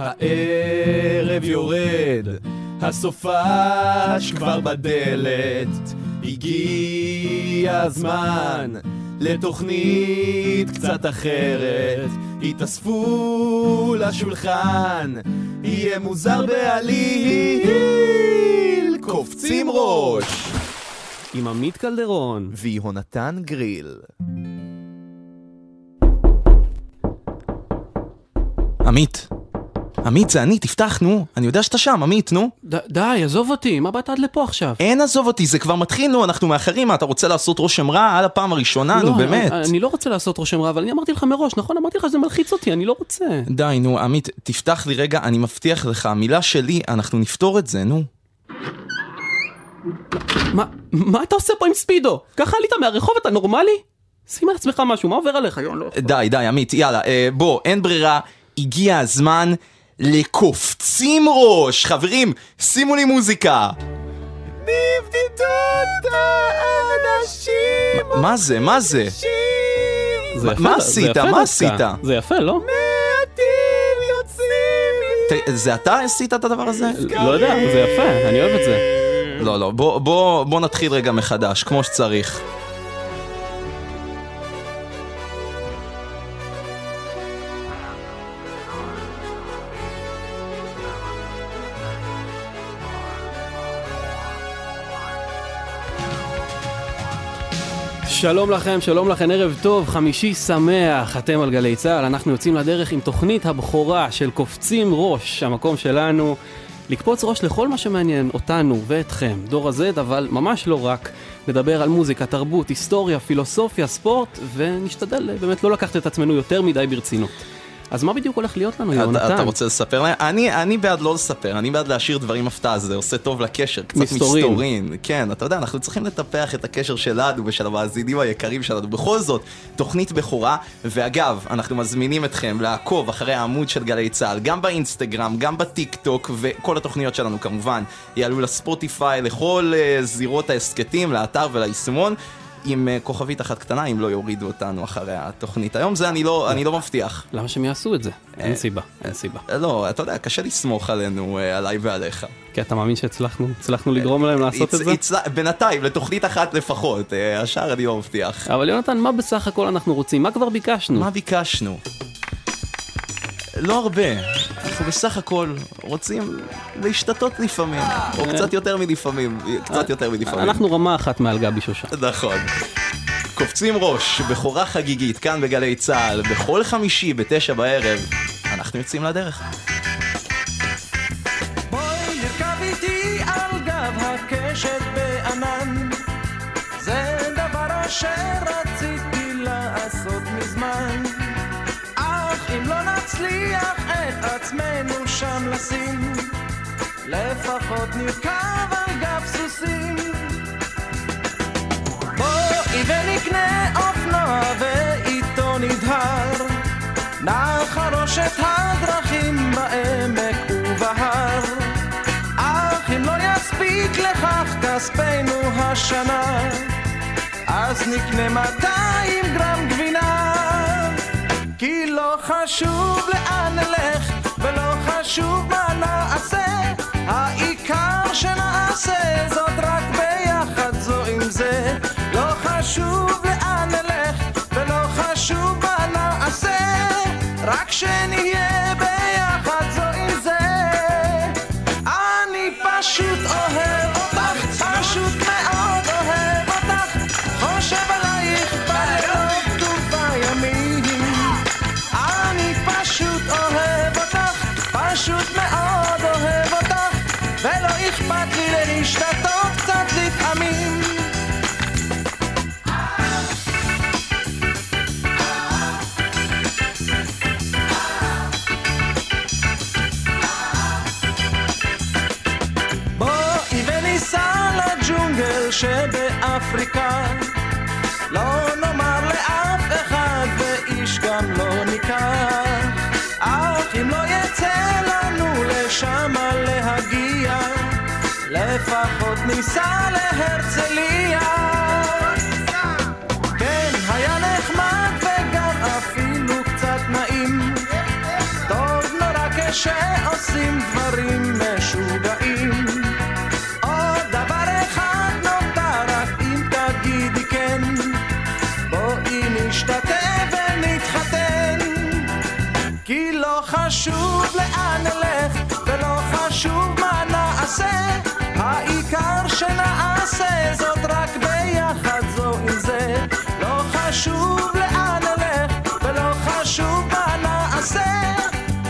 הערב יורד, הסופש כבר בדלת, הגיע הזמן לתוכנית קצת אחרת. התאספו לשולחן, יהיה מוזר בעליל, קופצים ראש, עם עמית קלדרון ויהונתן גריל. עמית, עמית, זה אני, תפתח, נו. אני יודע שאתה שם, עמית, נו. די, עזוב אותי, מה באת עד לפה עכשיו? אין עזוב אותי, זה כבר מתחיל, נו, אנחנו מאחרים. מה, אתה רוצה לעשות רושם רע על הפעם הראשונה, נו, באמת. אני לא רוצה לעשות רושם רע, אבל אני אמרתי לך מראש, נכון? אמרתי לך שזה מלחיץ אותי, אני לא רוצה. די, נו, עמית, תפתח לי רגע, אני מבטיח לך, המילה שלי, אנחנו נפתור את זה, נו. מה אתה עושה פה עם ספידו? ככה עלית מהרחוב, אתה נורמלי? שים על עצמך משהו, מה עובר עליך? די, עמית, יאללה, בוא, אין ברירה, הגיע הזמן לקופצים ראש. חברים, שימו לי מוזיקה. נבדידות האנשים. מה זה? מה עשית? זה יפה, לא? מעטים יוצאים. זה אתה עשית את הדבר הזה? לא יודע, זה יפה, אני אוהב את זה. לא, בוא נתחיל רגע מחדש, כמו שצריך. שלום לכם, ערב טוב, חמישי שמח, אתם על גלי צהל. אנחנו יוצאים לדרך עם תוכנית הבכורה של קופצים ראש, המקום שלנו לקפוץ ראש לכל מה שמעניין אותנו ואתכם, דור הזד, אבל ממש לא רק. נדבר על מוזיקה, תרבות, היסטוריה, פילוסופיה, ספורט, ונשתדל באמת לא לקחת את עצמנו יותר מדי ברצינות. אז מה בדיוק הולך להיות לנו, יהונתן? אתה רוצה לספר להם? אני בעד לא לספר, אני בעד להשאיר דברים הפתעה, זה עושה טוב לקשר, קצת מסתורין. כן, אתה יודע, אנחנו צריכים לטפח את הקשר שלנו ושל המאזינים היקרים שלנו. בכל זאת, תוכנית בכורה, ואגב, אנחנו מזמינים אתכם לעקוב אחרי העמוד של גלי צהל, גם באינסטגרם, גם בטיקטוק, וכל התוכניות שלנו כמובן יעלו לספוטיפיי, לכל זירות העסקתים, לאתר וליישמון, עם כוכבית אחת קטנה, אם לא יורידו אותנו אחרי התוכנית. היום זה אני לא מבטיח. למה שהם יעשו את זה? אין סיבה. לא, אתה יודע, קשה לסמוך עלינו, עליי ועליך. כי אתה מאמין שהצלחנו לגרום להם לעשות את זה? בינתיים, לתוכנית אחת לפחות. השאר אני לא מבטיח. אבל יונתן, מה בסך הכל אנחנו רוצים? מה כבר ביקשנו? לא הרבה. אנחנו בסך הכל רוצים להשתתות לפעמים, או קצת יותר מלפעמים, אנחנו רמה אחת מעל גבי שושה. נכון. קופצים ראש, בחורה חגיגית, כאן בגלי צהל, בכל חמישי, 9:00 בערב, אנחנו יוצאים לדרך. בואי נרכב איתי על גב הקשת בענן, זה דבר אשר רציתי לעשות מזמן. נצליח את עצמנו שם לשים, לפחות נרכב על גב סוסים. בואי ונקנה אופנוע ואיתו נדהר, נחרוש את הדרכים בעמק ובהר. אך אם לא יספיק לכך כספנו השנה, אז נקנה 200 גרם גבינה. כי לא חשוב לאן נלך, ולא חשוב מה נעשה, העיקר שנעשה זאת רק ביחד זו עם זה. לא חשוב לאן נלך, ולא חשוב מה נעשה, רק שנהיה ביחד זו עם זה. אני פשוט אוהב אותך, פשוט מאוד אוהב אותך, חושב עלייך בלב ובימים. פשוט אוהב אותך, פשוט מאוד אוהב אותך, ולא אכפת לי להשתתות קצת לפעמים. בואי וניסע לג'ונגל שבאפריקה, לא נאמר לאף אחד ואיש גם לא ניכר. אך אם לא יצא לנו לשם להגיע, לפחות ניסע להרצליה. כן, היה נחמד וגם אפילו קצת נעים, טוב נורא שעושים דברים משוגעים. עוד דבר אחד נותר, רק אם תגידי כן, בואי נשתתף ונתחתן. כי לא חשוב לאן נלך ולא חשוב מה נעשה, העיקר שנעשה זאת רק ביחד זו עם זה. לא חשוב לאן נלך ולא חשוב מה נעשה,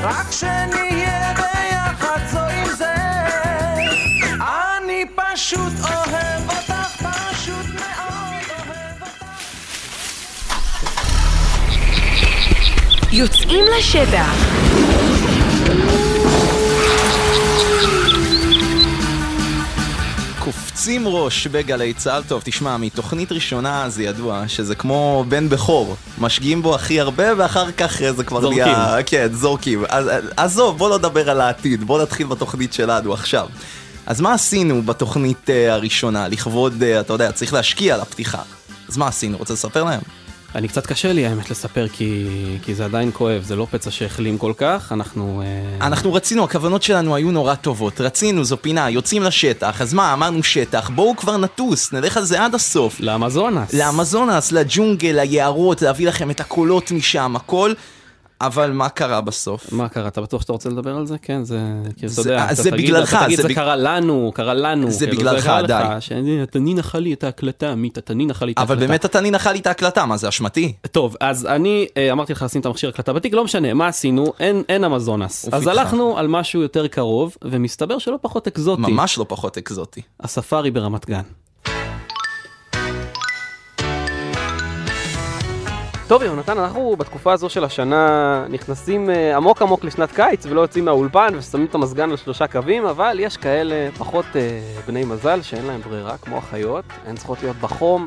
רק שנהיה ביחד זו עם זה. אני פשוט אוהב אותך, פשוט מאוד אוהב אותך. יוצאים לשטח קופצים ראש בגלי צהל. טוב, תשמע, מתוכנית ראשונה זה ידוע שזה כמו בן בחור, משקיעים בו הכי הרבה ואחר כך זה כבר זורקים. כן, זורקים. אז זו, בוא לא נדבר על העתיד, בוא נתחיל בתוכנית שלנו עכשיו. אז מה עשינו בתוכנית הראשונה? לכבוד, אתה יודע, צריך להשקיע על הפתיחה. אז מה עשינו? רוצה לספר להם? אני קצת קשה לי האמת לספר, כי זה עדיין כואב, זה לא פצע שהחלים כל כך, אנחנו רצינו, הכוונות שלנו היו נורא טובות, רצינו, זו פינה, יוצאים לשטח, אז מה, אמרנו שטח, בואו כבר נטוס, נלך על זה עד הסוף. לאמזונס, לג'ונגל, ליערות, להביא לכם את הקולות משם, הכל, אבל מה קרה בסוף? מה קרה? אתה בטוח שאתה רוצה לדבר על זה? כן, זה... זה בגללך. אתה תגיד, זה קרה לנו. זה בגללך, די. התנין אכל לי את ההקלטה, עמית, התנין אכל לי את ההקלטה. אבל באמת התנין אכל לי את ההקלטה, מה זה אשמתי? טוב, אז אני אמרתי לך לשים את המכשיר הקלטה בתיק, לא משנה, מה עשינו? אין אמזונס. אז הלכנו על משהו יותר קרוב, ומסתבר שלא פחות אקזוטי. ממש לא פחות אקזוטי. הספארי ברמת גן. טוב, יהונתן, אנחנו בתקופה הזו של השנה נכנסים עמוק עמוק לשנת קיץ ולא יוצאים מהאולפן ושמים את המזגן ל3 קווים, אבל יש כאלה פחות בני מזל שאין להם ברירה, כמו החיות, הן צריכות להיות בחום,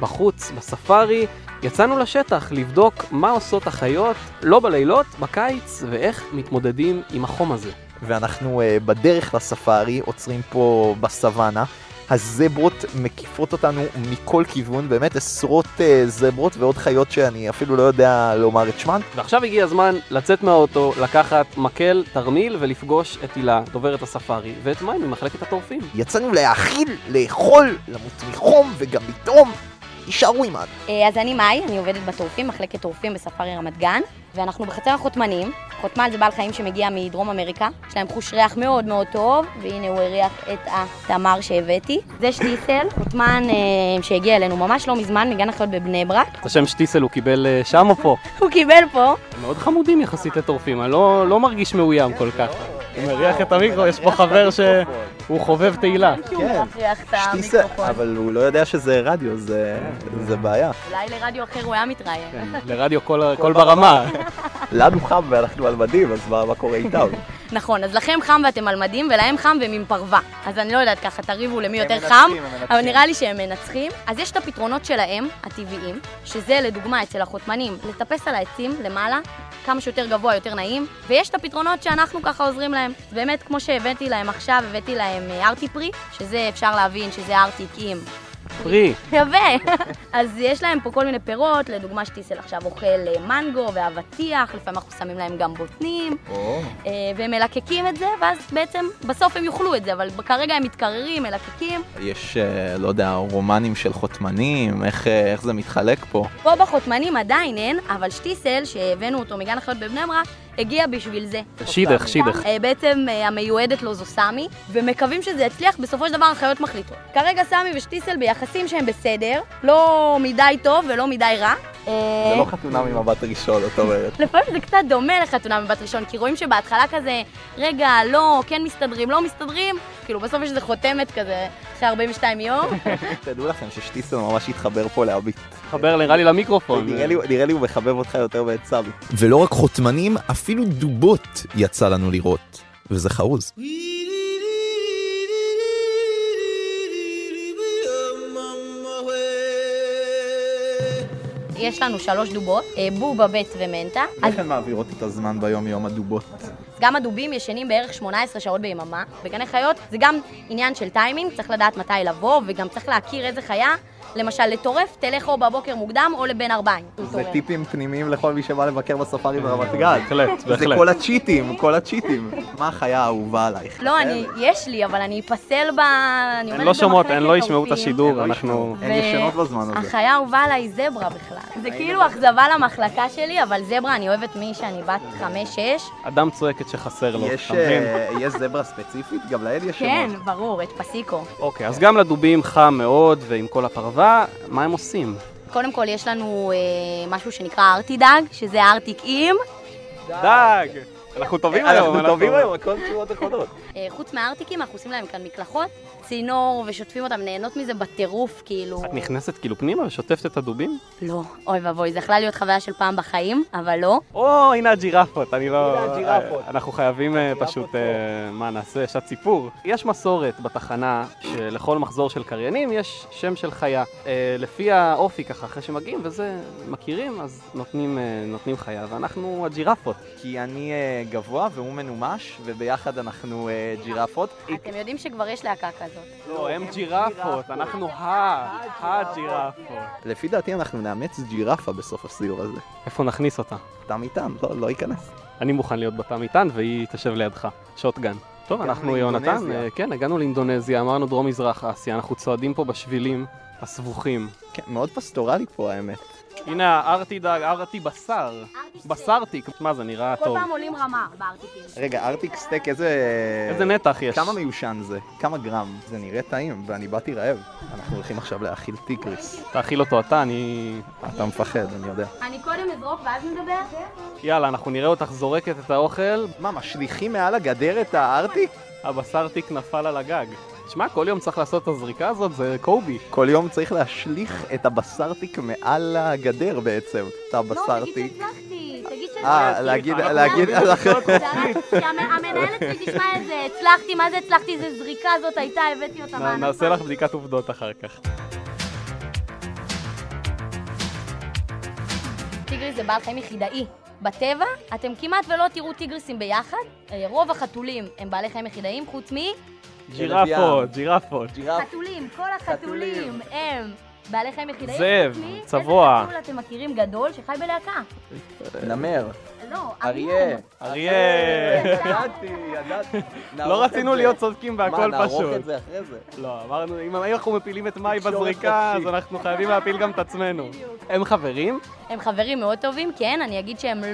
בחוץ, בספארי. יצאנו לשטח לבדוק מה עושות החיות, לא בלילות, בקיץ, ואיך מתמודדים עם החום הזה. ואנחנו בדרך לספארי עוצרים פה בסוואנה. הזברות מקיפות אותנו מכל כיוון, באמת עשרות זברות ועוד חיות שאני אפילו לא יודע לומר את שמן. ועכשיו הגיע הזמן לצאת מהאוטו, לקחת מקל, תרמיל ולפגוש את הילה, דוברת הספארי, ואת מים ממחלקת הטורפים. יצאנו להאכיל, לאכול, למות מחום וגם לטעום. נשארו עימד. אז אני מאי, אני עובדת בטורפים, מחלקת טורפים בספארי רמת גן, ואנחנו בחצר החותמנים. חותמן זה בעל חיים שמגיע מדרום אמריקה, יש להם חוש ריח מאוד מאוד טוב, והנה הוא הריח את התמר שהבאתי. זה שטיסל, חותמן שהגיע אלינו ממש לא מזמן, מגן החיות בבני ברק. את השם שטיסל הוא קיבל שם או פה? הוא קיבל פה. מאוד חמודים יחסית לטורפים, אני לא מרגיש מאוים כל כך. הוא מריח את המיקרו, יש פה חבר שהוא חובב תהילה. כן, שטיסה, אבל הוא לא יודע שזה רדיו, זה בעיה. אולי לרדיו אחר הוא היה מתראיין. לרדיו כל ברמה. לנו חם ואנחנו על מדים, אז מה קורה איתם? נכון, אז לכם חם ואתם על מדים, ולהם חם והם עם פרווה. אז אני לא יודעת ככה, תריבו למי יותר חם, אבל נראה לי שהם מנצחים. אז יש את הפתרונות שלהם, הטבעיים, שזה לדוגמה אצל החותמנים, לטפס על העצים למעלה, כמה שיותר גבוה, יותר נעים, ויש את הפתרונות שאנחנו ככה עוזרים להם. באמת, כמו שהבאתי להם עכשיו, הבאתי להם ארטי פרי, שזה אפשר להבין שזה ארטיק עם... פרי. יפה. אז יש להם פה כל מיני פירות, לדוגמה שטיסל עכשיו אוכל מנגו ואבטיח, לפעמים אנחנו שמים להם גם בוטנים, והם מלקקים את זה, ואז בעצם בסוף הם יאכלו את זה, אבל כרגע הם מתקררים, מלקקים. יש, לא יודע, רומנים של חותמנים, איך זה מתחלק פה? פה בחותמנים עדיין אין, אבל שטיסל, שהבאנו אותו מגן החיות בבני ברק, הגיע בשביל זה. שידך. בעצם המיועדת לו זו סמי, ומקווים שזה יצליח, בסופו של דבר החיות מחליטות. כרגע סמי ושטיסל ביחסים שהם בסדר, לא מדי טוב ולא מדי רע. זה לא חתונה ממבט ראשון, זאת אומרת. לפעמים זה קצת דומה לחתונה ממבט ראשון, כי רואים שבהתחלה כזה, רגע, לא, כן מסתדרים, לא מסתדרים, כאילו בסוף יש איזה חותמת כזה, אחרי 42 יום. תדעו לכם ששטיסל ממש התחבר פה לעמית. התחבר, נראה לי למיקרופון. נראה לי הוא מחבב אותך יותר בעצם. ולא רק חותמנים, אפילו דובות יצא לנו לראות, וזה חרוז. יש לנו 3 דובות, בובה, בית ומנטה. איך הן מעבירות את הזמן ביום הדובות? גם הדובים ישנים בערך 18 שעות ביממה. בגני חיות זה גם עניין של טיימינג, צריך לדעת מתי לבוא וגם צריך להכיר איזה חיה למשל לטורף, תלך או בבוקר מוקדם או לבין 40. זה טיפים פנימיים לכל מי שבא לבקר בספארי ברמת גן. זה כל הצ'יטים, כל הצ'יטים. מה החיה האהובה עלייך? לא, יש לי, אבל אני אפסל ב... הן לא שומעות, הן לא ישמעו את השידור, אנחנו... הן ישנות בזמן הזה. החיה האהובה עליי זברה בכלל. זה כאילו אכזבה למחלקה שלי, אבל זברה, אני אוהבת מי שאני בת 5-6. אדם צועקת שחסר לו. יש זברה ספציפית? גם לעד יש שמות? כן, ברור, את פסיקו. אוקיי, אז גם לדובים חם מאוד ועם כל הפרווה, מה הם עושים? קודם כל יש לנו משהו שנקרא ארטי דג, שזה ארטיק עם... דג! אנחנו טובים היום, הכל תשובות נכונות. חוץ מהארטיקים, אנחנו עושים להם כאן מקלחות, צינור ושוטפים אותם, נהנות מזה בטירוף, כאילו... את נכנסת כאילו פנימה ושוטפת את הדובים? לא, אוי ואבוי, זה יכלה להיות חוויה של פעם בחיים, אבל לא. או, הנה הג'ירפות, אני לא... הנה הג'ירפות. אנחנו חייבים פשוט, מה נעשה, שעת סיפור. יש מסורת בתחנה שלכל מחזור של קריינים יש שם של חיה. לפי האופי ככה, אחרי שמגיעים וזה מכירים, אז נותנים חיה, ואנחנו הג'ירפות. כי אני גבוה והוא מנומש, וביחד אנחנו ג'ירפות. אתם יודעים שכבר יש להקה כזאת. לא, הם ג'ירפות, אנחנו הג'ירפות. לפי דעתי אנחנו נאמץ ג'ירפה בסוף הסיור הזה. איפה נכניס אותה? תם איתן, לא ייכנס. אני מוכן להיות בתם איתן והיא תשב לידך, שוטגן. טוב, אנחנו יהונתן, כן, הגענו לאינדונזיה, אמרנו דרום-מזרח אסיה, אנחנו צועדים פה בשבילים הסבוכים. כן, מאוד פסטורלי פה האמת. הנה, ארטי דג, ארטי בשר. בסרטיק. מה זה, נראה טוב. כל פעם עולים רמה בארטיקים. רגע, ארטיק סטייק, איזה נתח יש? כמה מיושן זה? כמה גרם? זה נראה טעים, ואני באתי רעב. אנחנו הולכים עכשיו להאכיל טיקריס. תאכיל אותו אתה, אני... אתה מפחד, אני יודע. אני קודם אזרוק ואז נדבר? יאללה, אנחנו נראה אותך זורקת את האוכל. מה, משליחים מעל הגדר את הארטיק? הבסרטיק נפל על הגג. תשמע, כל יום צריך לעשות את הזריקה הזאת, זה קובי. כל יום צריך להשליך את הבסרטיק מעל הגדר בעצם. את הבסרטיק. לא, תגיד שהצלחתי. להגיד... המנהלת שלי תשמע את זה, הצלחתי, מה זה הצלחתי? זה זריקה הזאת הייתה, הבאתי אותה מהנפה. נעשה לך בדיקת עובדות אחר כך. טיגריס זה בעל חיים יחידאי. בטבע, אתם כמעט ולא תראו טיגריסים ביחד. רוב החתולים הם בעלי חיים יחידאיים, חוץ מ... ג'ירפות, ג'ירפות. חתולים, כל החתולים הם בעלי חיים יחידאים. זאב, צבוע. איזה חתול אתם מכירים גדול שחי בלהקה? נמר. לא, אריה. אריה. ידעתי. לא רצינו להיות צודקים בהכל פשוט. מה, נערוך את זה אחרי זה? לא, אמרנו, אם אנחנו מפילים את מאי בזריקה, אז אנחנו חייבים להפיל גם את עצמנו. הם חברים? הם חברים מאוד טובים, כן. אני אגיד שהם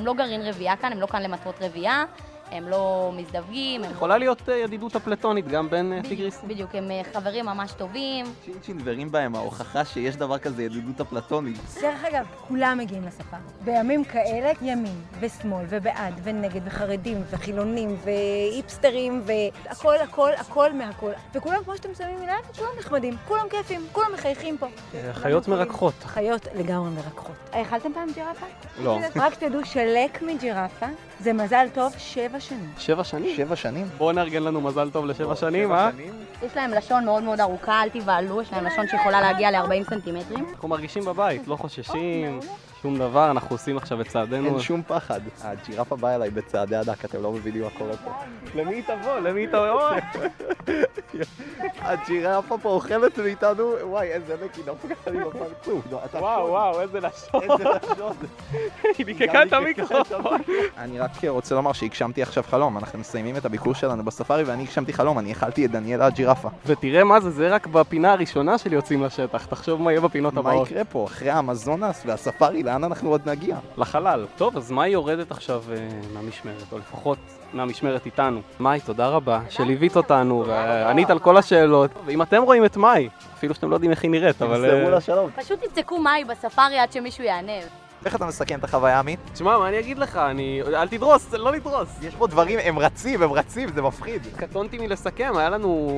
לא גרעין רבייה כאן, הם לא כאן למטרות רבייה. הם לא מזדווגים. יכולה להיות ידידות הפלטונית גם בין טיגריסים. בדיוק, הם חברים ממש טובים. צ'ינצ'ינברים בהם, ההוכחה שיש דבר כזה ידידות הפלטונית. דרך אגב, כולם מגיעים לשפה. בימים כאלה, ימין ושמאל ובעד ונגד וחרדים וחילונים ואיפסטרים והכל, הכל, הכל מהכל. וכולם, כמו שאתם שמים מילה, כולם נחמדים, כולם כיפים, כולם מחייכים פה. חיות מרקחות. חיות לגמרי מרקחות. אכלתם פעם ג'ירפה? לא. רק תדעו שלק מג'ירפה זה מזל טוב 7 שנים. 7 שנים? 7 שנים? בואו נארגן לנו מזל טוב ל7 שנים, אה? יש להם לשון מאוד מאוד ארוכה, אל תיבהלו, יש להם לשון שיכולה להגיע ל40 סנטימטרים. אנחנו מרגישים בבית, לא חוששים, שום דבר, אנחנו עושים עכשיו את צעדינו. אין שום פחד. הג'ירפה באה אליי בצעדי הדק, אתם לא מבינים מה קורה פה. למי היא תבוא? למי היא תבוא? הג'ירפה פה אוכלת מאיתנו, וואי, איזה נקי, נפגע לי בפרצוף. וואו, איזה לשון. היא ניקקה את המיקרופון. אני רק רוצה לומר שהגשמתי עכשיו חלום, אנחנו מסיימים את הביקור שלנו בספארי ואני הגשמתי חלום, אני אכלתי את דניאלה הג'ירפה. ותראה מה זה, זה רק בפינה הראשונה שלי יוצאים לשטח, תחשוב מה יהיה בפינות הבאות. מה יקרה פה, אחרי האמזונס והספארי, לאן אנחנו עוד נגיע? לחלל. טוב, אז מה היא יורדת עכשיו מהמשמרת, או לפחות מהמשמרת איתנו? מאי, תודה רבה, שליווית אותנו, וענית על כל השאלות. ואם אתם רואים את מאי, אפילו שאתם לא יודעים איך היא נראית, אבל... פשוט תצעקו מאי בספארי עד שמישהו יענה. איך אתה מסכם את החוויה, עמית? תשמע, מה אני אגיד לך? אל תדרוס, לא לדרוס. יש פה דברים, הם רצים, זה מפחיד. קטונתי מלסכם, היה לנו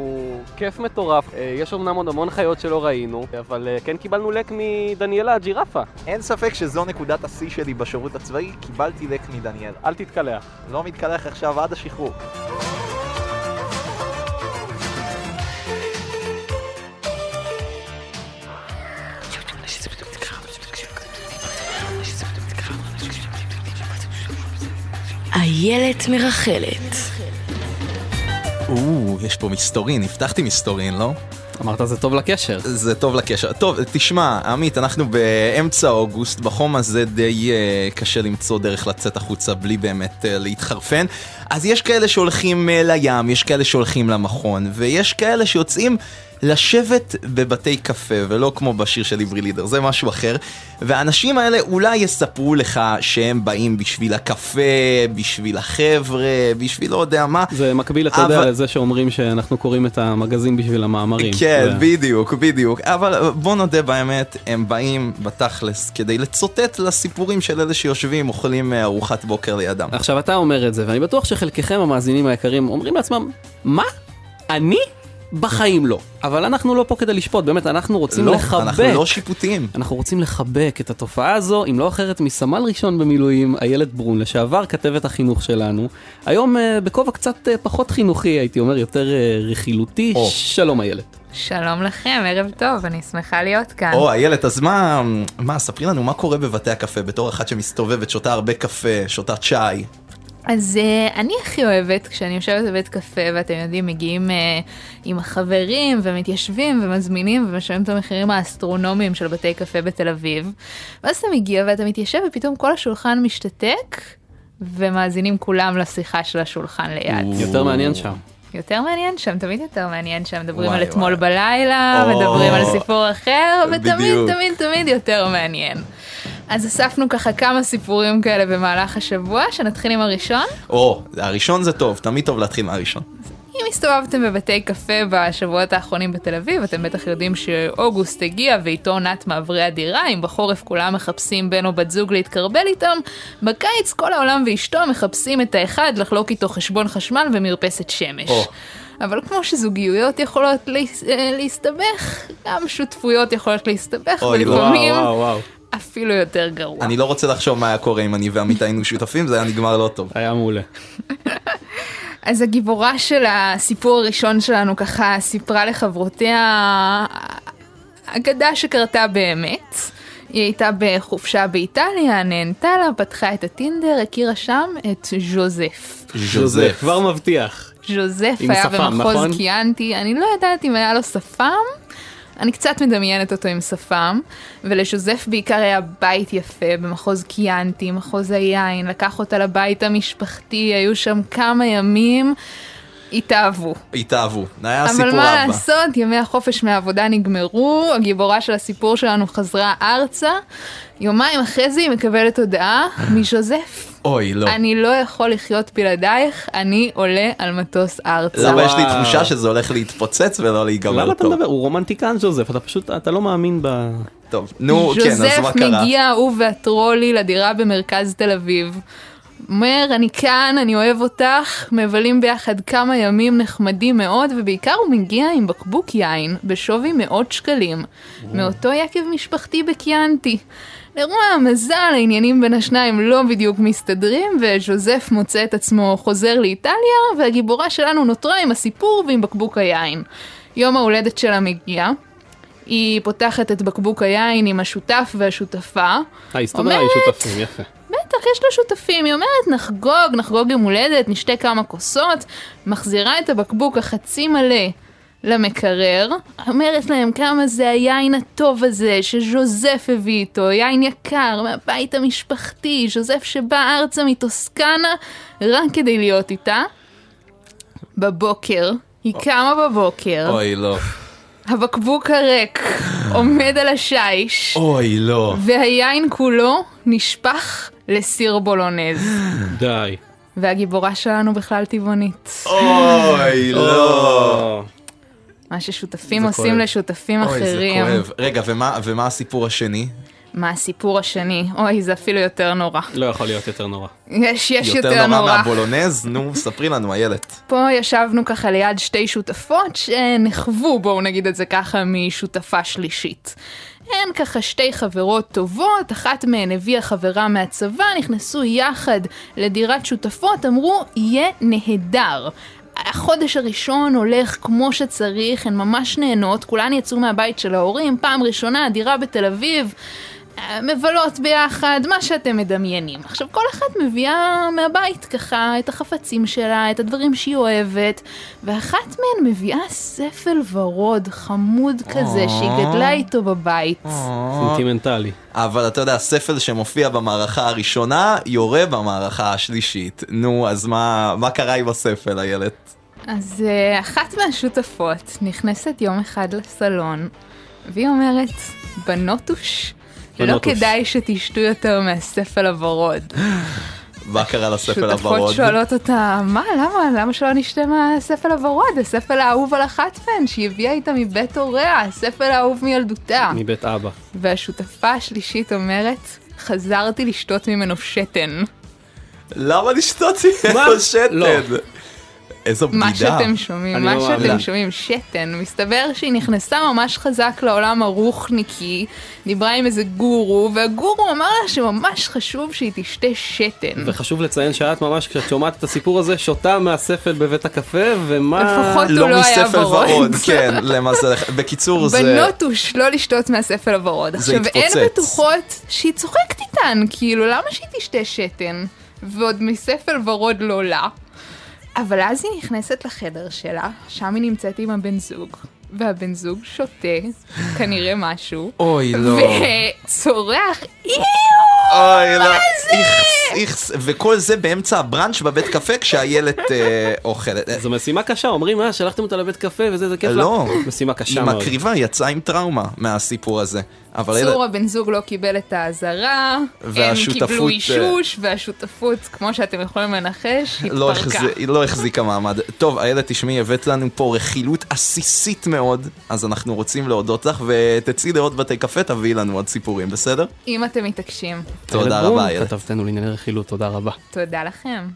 כיף מטורף. יש אמנם עוד המון חיות שלא ראינו, אבל כן קיבלנו לק מדניאלה הג'ירפה. אין ספק שזו נקודת השיא שלי בשירות הצבאי, קיבלתי לק מדניאלה. אל תתקלח. לא מתקלח עכשיו עד השחרור. איילת מרחלת. יש פה מסתורין, הבטחתי מסתורין, לא? אמרת, זה טוב לקשר. זה טוב לקשר. טוב, תשמע, עמית, אנחנו באמצע אוגוסט, בחום הזה די קשה למצוא דרך לצאת החוצה בלי באמת להתחרפן. אז יש כאלה שהולכים לים, יש כאלה שהולכים למכון, ויש כאלה שיוצאים לשבת בבתי קפה, ולא כמו בשיר של עברי לידר, זה משהו אחר. והאנשים האלה אולי יספרו לך שהם באים בשביל הקפה, בשביל החבר'ה, בשביל לא יודע מה. זה מקביל, אתה יודע, לזה שאומרים שאנחנו קוראים את המגזין בשביל המאמרים. כן, בדיוק, בדיוק. אבל בוא נודה באמת, הם באים בתכלס כדי לצוטט לסיפורים של אלה שיושבים, אוכלים ארוחת בוקר לידם. עכשיו אתה אומר את זה, ואני בטוח שחלקכם המאזינים היקרים אומרים לעצמם, מה? אני? בחיים לא. אבל אנחנו לא פה כדי לשפוט, באמת, אנחנו רוצים לחבק. אנחנו לא שיפוטיים. אנחנו רוצים לחבק את התופעה הזו, אם לא אחרת מסמל ראשון במילואים, איילת ברון, לשעבר כתבת החינוך שלנו. היום בכובע קצת פחות חינוכי, הייתי אומר, יותר רכילותי. שלום איילת. שלום לכם, ערב טוב, אני שמחה להיות כאן. איילת, אז מה, ספרי לנו, מה קורה בבתי הקפה, בתור אחת שמסתובבת, שותה הרבה קפה, שותה צ'אי? אז אני הכי אוהבת כשאני יושבת בבית קפה, ואתם יודעים, מגיעים עם החברים ומתיישבים ומזמינים ומשלמים את המחירים האסטרונומיים של בתי קפה בתל אביב, ואז אתה מגיע ואתה מתיישב ופתאום כל השולחן משתתק ומאזינים כולם לשיחה של השולחן ליד. יותר מעניין שם. יותר מעניין שם, תמיד יותר מעניין שם, מדברים על אתמול בלילה, מדברים על סיפור אחר, ותמיד תמיד תמיד יותר מעניין. אז אספנו ככה כמה סיפורים כאלה במהלך השבוע, שנתחיל עם הראשון. הראשון זה טוב, תמיד טוב להתחיל מהראשון. אם הסתובבתם בבתי קפה בשבועות האחרונים בתל אביב, אתם בטח יודעים שאוגוסט הגיע ואיתו עונת מעברי הדירה, אם בחורף כולם מחפשים בן או בת זוג להתקרבל איתם, בקיץ כל העולם ואשתו מחפשים את האחד לחלוק איתו חשבון חשמל ומרפסת שמש. אבל כמו שזוגיות יכולות להסתבך, גם שותפויות יכולות להסתבך, ולפעמים אפילו יותר גרוע. אני לא רוצה לחשוב מה היה קורה אם אני ועמית היינו שותפים, זה היה נגמר לא טוב. היה מעולה. אז הגיבורה של הסיפור הראשון שלנו ככה סיפרה לחברותיה אגדה שקרתה באמת. היא הייתה בחופשה באיטליה, נהנתה לה, פתחה את הטינדר, הכירה שם את ז'וזף. ז'וזף, כבר מבטיח. ז'וזף היה במחוז קיאנטי, אני לא יודעת אם היה לו שפם, אני קצת מדמיינת אותו עם שפם, ולז'וזף בעיקר היה בית יפה במחוז קיאנטי, מחוז היין, לקח אותה לבית המשפחתי, היו שם כמה ימים, התאהבו, היה סיפור אבא. אבל מה לעשות, ימי החופש מהעבודה נגמרו, הגיבורה של הסיפור שלנו חזרה ארצה, יומיים אחרי זה היא מקבלת הודעה מז'וזף. אוי, לא. אני לא יכול לחיות בלעדייך, אני עולה על מטוס ארצה. למה יש לי תחושה שזה הולך להתפוצץ ולא להיגמר טוב? למה אתה מדבר? הוא רומנטיקן ז'וזף, אתה פשוט, אתה לא מאמין ב... טוב, נו, כן, אז מה קרה? ז'וזף מגיע, הוא והטרולי לדירה במרכז תל אביב. אומר, אני כאן, אני אוהב אותך, מבלים ביחד כמה ימים נחמדים מאוד, ובעיקר הוא מגיע עם בקבוק יין בשווי 100 שקלים, מאותו יקב משפחתי בקיאנטי. אירוע המזל, העניינים בין השניים לא בדיוק מסתדרים, וז'וזף מוצא את עצמו חוזר לאיטליה, והגיבורה שלנו נותרה עם הסיפור ועם בקבוק היין. יום ההולדת שלה מגיע, היא פותחת את בקבוק היין עם השותף והשותפה. הסתדרה היא שותפים, יפה. בטח, יש לה שותפים, היא אומרת נחגוג עם הולדת, נשתה כמה כוסות, מחזירה את הבקבוק החצי מלא למקרר, אומרת להם כמה זה היין הטוב הזה שז'וזף הביא איתו, יין יקר מהבית המשפחתי, ז'וזף שבא ארצה מתוסקנה רק כדי להיות איתה. בבוקר, היא קמה בבוקר, אוי לא, הבקבוק הרק עומד על השייש, אוי לא, והיין כולו נשפך לסיר בולונז. די. והגיבורה שלנו בכלל טבעונית. אוי לא. מה ששותפים עושים לשותפים אחרים. אוי, זה כואב. רגע, ומה הסיפור השני? מה הסיפור השני? אוי, זה אפילו יותר נורא. לא יכול להיות יותר נורא. יש יותר נורא. יותר נורא מהבולונז? נו, ספרי לנו, איילת. פה ישבנו ככה ליד שתי שותפות שנחוו, בואו נגיד את זה ככה, משותפה שלישית. הן ככה שתי חברות טובות, אחת מהן הביאה חברה מהצבא, נכנסו יחד לדירת שותפות, אמרו, יהיה נהדר. החודש הראשון הולך כמו שצריך, הן ממש נהנות, כולן יצאו מהבית של ההורים, פעם ראשונה, דירה בתל אביב, מבלות ביחד, מה שאתם מדמיינים. עכשיו, כל אחת מביאה מהבית ככה את החפצים שלה, את הדברים שהיא אוהבת, ואחת מהן מביאה ספל ורוד חמוד כזה שהיא גדלה איתו בבית. סנטימנטלי. אבל אתה יודע, הספל שמופיע במערכה הראשונה יורה במערכה השלישית. נו, אז מה קרה עם הספל, הילד? אז אחת מהשותפות נכנסת יום אחד לסלון, והיא אומרת, בנוטוש, לא כדאי שתשתו יותר מהספל הוורוד. מה קרה לספל הוורוד? שותפות שואלות אותה, למה שלא נשתה מהספל הוורוד? הספל האהוב על אחת פן, שהיא הביאה איתה מבית הוריה, הספל האהוב מילדותה. מבית אבא. והשותפה השלישית אומרת, חזרתי לשתות ממנו שתן. למה לשתות ממנו שתן? איזו בגידה. מה שאתם שומעים, שתן. מסתבר שהיא נכנסה ממש חזק לעולם הרוחניקי, דיברה עם איזה גורו, והגורו אמר לה שממש חשוב שהיא תשתה שתן. וחשוב לציין שאת ממש, כשאת שומעת את הסיפור הזה, שותה מהספל בבית הקפה, ומה... לפחות הוא לא היה ורוד. כן, למזל. בקיצור זה... בנוטוש, לא לשתות מהספל הוורוד. עכשיו, אין בטוחות שהיא צוחקת איתן, כאילו, למה שהיא תשתה שתן? ועוד מספל ורוד לא לה. אבל אז היא נכנסת לחדר שלה, שם היא נמצאת עם הבן זוג, והבן זוג שותה, כנראה משהו, אוי לא, וצורח, אוי לא, וכל זה באמצע הברנץ' בבית קפה כשהילד אוכלת. זו משימה קשה, אומרים, שלחתם אותה לבית קפה וזה כיף לה. לא, היא מקריבה, יצאה עם טראומה מהסיפור הזה. צור הבן זוג לא קיבל את ההזרה, הם קיבלו אישוש, והשותפות, כמו שאתם יכולים לנחש, התפרקה. היא לא החזיקה מעמד. טוב, הילד, תשמעי, הבאת לנו פה רכילות עסיסית מאוד, אז אנחנו רוצים להודות לך, ותצאי לעוד בתי קפה, תביאי לנו עוד סיפורים, בסדר? אם אתם מתעקשים. תודה רבה, הילד. כתבתנו לענייני רכילות, תודה רבה. תודה לכם.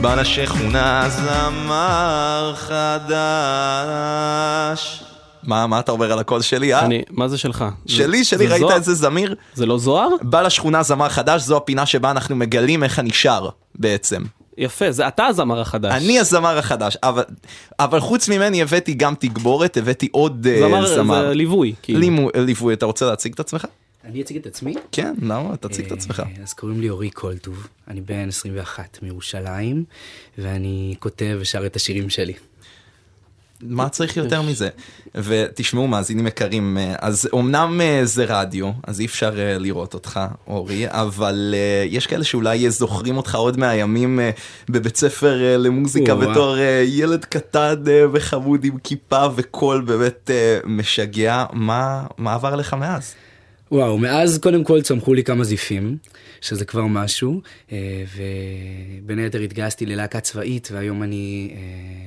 בנה שכונה זמר חדש. מה אתה אומר על הקול שלי, אה? מה זה שלך? שלי, ראית את זה זמיר? זה לא זוהר? בא לשכונה זמר חדש, זו הפינה שבה אנחנו מגלים איך הנשאר בעצם. יפה, זה אתה הזמר החדש. אני הזמר החדש, אבל חוץ ממני הבאתי גם תגבורת, הבאתי עוד זמר. זה ליווי. ליווי, אתה רוצה להציג את עצמך? אני אציג את עצמי? כן, למה? תציג את עצמך. אז קוראים לי אורי קולטוב, אני בן 21 מירושלים, ואני כותב ושר את השירים שלי. מה צריך יותר מזה? ותשמעו מאזינים יקרים, אז אמנם זה רדיו, אז אי אפשר לראות אותך, אורי, אבל יש כאלה שאולי זוכרים אותך עוד מהימים בבית ספר למוזיקה, בתור ילד קטן וחמוד עם כיפה וקול באמת משגע. מה עבר לך מאז? וואו, מאז קודם כל צמחו לי כמה זיפים, שזה כבר משהו, ובין היתר התגייסתי ללהקה צבאית, והיום אני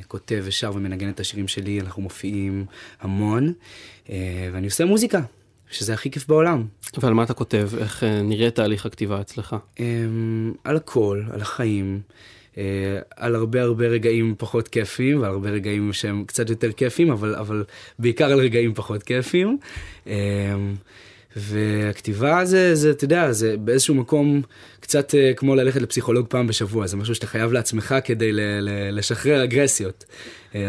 כותב ושר ומנגן את השירים שלי, אנחנו מופיעים המון, ואני עושה מוזיקה, שזה הכי כיף בעולם. ועל מה אתה כותב? איך נראה תהליך הכתיבה אצלך? על הכל, על החיים, על הרבה רגעים פחות כיפים, ועל הרבה רגעים שהם קצת יותר כיפים, אבל בעיקר על רגעים פחות כיפים. והכתיבה זה, אתה יודע, זה באיזשהו מקום קצת כמו ללכת לפסיכולוג פעם בשבוע, זה משהו שאתה חייב לעצמך כדי לשחרר אגרסיות.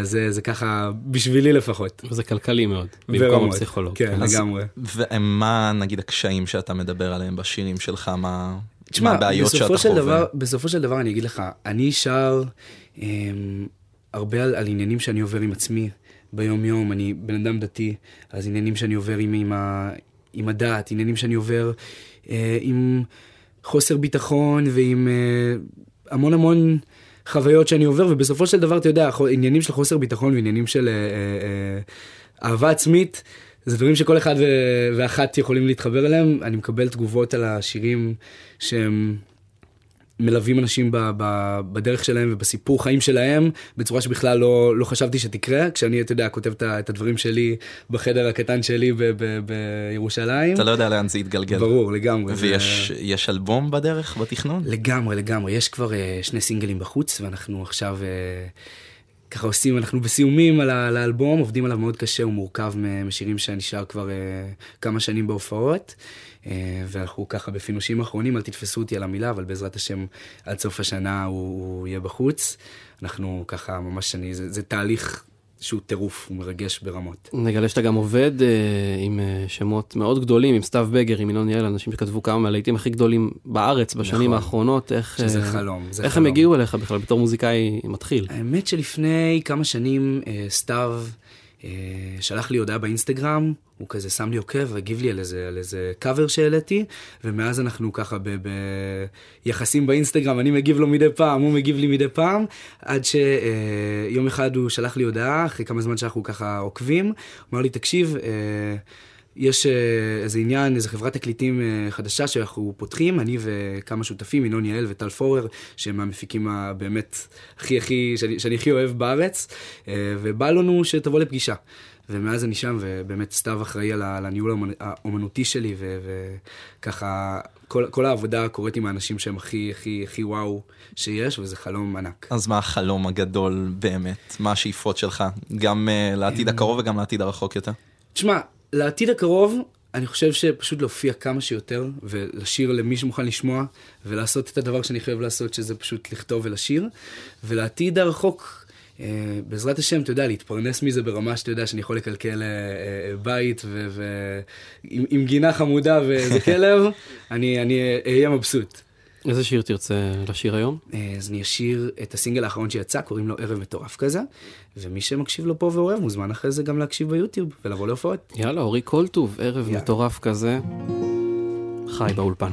אז זה ככה בשבילי לפחות. וזה כלכלי מאוד, במקום הפסיכולוג. כן, לגמרי. ומה, נגיד, הקשיים שאתה מדבר עליהם בשירים שלך, מה הבעיות שאתה חווה? בסופו של דבר אני אגיד לך, אני שר הרבה על עניינים שאני עובר עם עצמי ביום יום, אני בן אדם דתי, אז עניינים שאני עובר עם הדעת, עניינים שאני עובר עם חוסר ביטחון ועם המון חוויות שאני עובר, ובסופו של דבר, אתה יודע, עניינים של חוסר ביטחון ועניינים של אהבה עצמית, זה דברים שכל אחד ואחת יכולים להתחבר אליהם. אני מקבל תגובות על השירים שהם מלווים אנשים בדרך שלהם ובסיפור חיים שלהם, בצורה שבכלל לא חשבתי שתקרה, כשאני, אתה יודע, כותב את הדברים שלי בחדר הקטן שלי בירושלים. אתה לא יודע לאן זה יתגלגל. ברור, לגמרי. ויש אלבום בדרך, בתכנון? לגמרי. יש כבר שני סינגלים בחוץ, ואנחנו עכשיו ככה עושים, אנחנו בסיומים על האלבום, עובדים עליו מאוד קשה, הוא מורכב משירים שנשאר כבר כמה שנים בהופעות, ואנחנו ככה בפינושים האחרונים, אל תתפסו אותי על המילה, אבל בעזרת השם עד סוף השנה הוא יהיה בחוץ. אנחנו ככה ממש, זה תהליך שהוא טירוף, הוא מרגש ברמות. נגלה שאתה גם עובד עם שמות מאוד גדולים, עם סטאב בגר, עם מילון יעל, אנשים שכתבו כמה מהלהיטים הכי גדולים בארץ בשנים נכון, האחרונות. איך, שזה חלום. איך חלום. הם הגיעו אליך בכלל בתור מוזיקאי מתחיל? האמת שלפני כמה שנים סטאב שלח לי הודעה באינסטגרם, הוא כזה שם לי עוקב, הגיב לי על איזה קאבר שהעליתי, ומאז אנחנו ככה ביחסים באינסטגרם, אני מגיב לו מדי פעם, הוא מגיב לי מדי פעם, עד שיום אחד הוא שלח לי הודעה, אחרי כמה זמן שאנחנו ככה עוקבים, הוא אמר לי, תקשיב, יש איזה עניין, איזה חברת תקליטים חדשה שאנחנו פותחים, אני וכמה שותפים, מילון יעל וטל פורר, שהם המפיקים הבאמת הכי, שאני הכי אוהב בארץ, ובא לנו שתבוא לפגישה. ומאז אני שם, ובאמת סתיו אחראי על הניהול האומנותי שלי, וככה כל העבודה קורית עם האנשים שהם הכי, הכי, הכי וואו שיש, וזה חלום ענק. אז מה החלום הגדול באמת? מה השאיפות שלך? גם לעתיד הקרוב וגם לעתיד הרחוק יותר? תשמע, לעתיד הקרוב, אני חושב שפשוט להופיע כמה שיותר, ולשיר למי שמוכן לשמוע, ולעשות את הדבר שאני חייב לעשות, שזה פשוט לכתוב ולשיר. ולעתיד הרחוק, בעזרת השם, אתה יודע, להתפרנס מזה ברמה שאתה יודע שאני יכול לקלקל בית, עם גינה חמודה וזה כלב, אני אהיה מבסוט. איזה שיר תרצה לשיר היום? אז אני אשיר את הסינגל האחרון שיצא, קוראים לו ערב מטורף כזה, ומי שמקשיב לו פה ואוהב מוזמן אחרי זה גם להקשיב ביוטיוב ולבוא להופעות. יאללה, אורי קולטוב, ערב מטורף כזה, חי באולפן.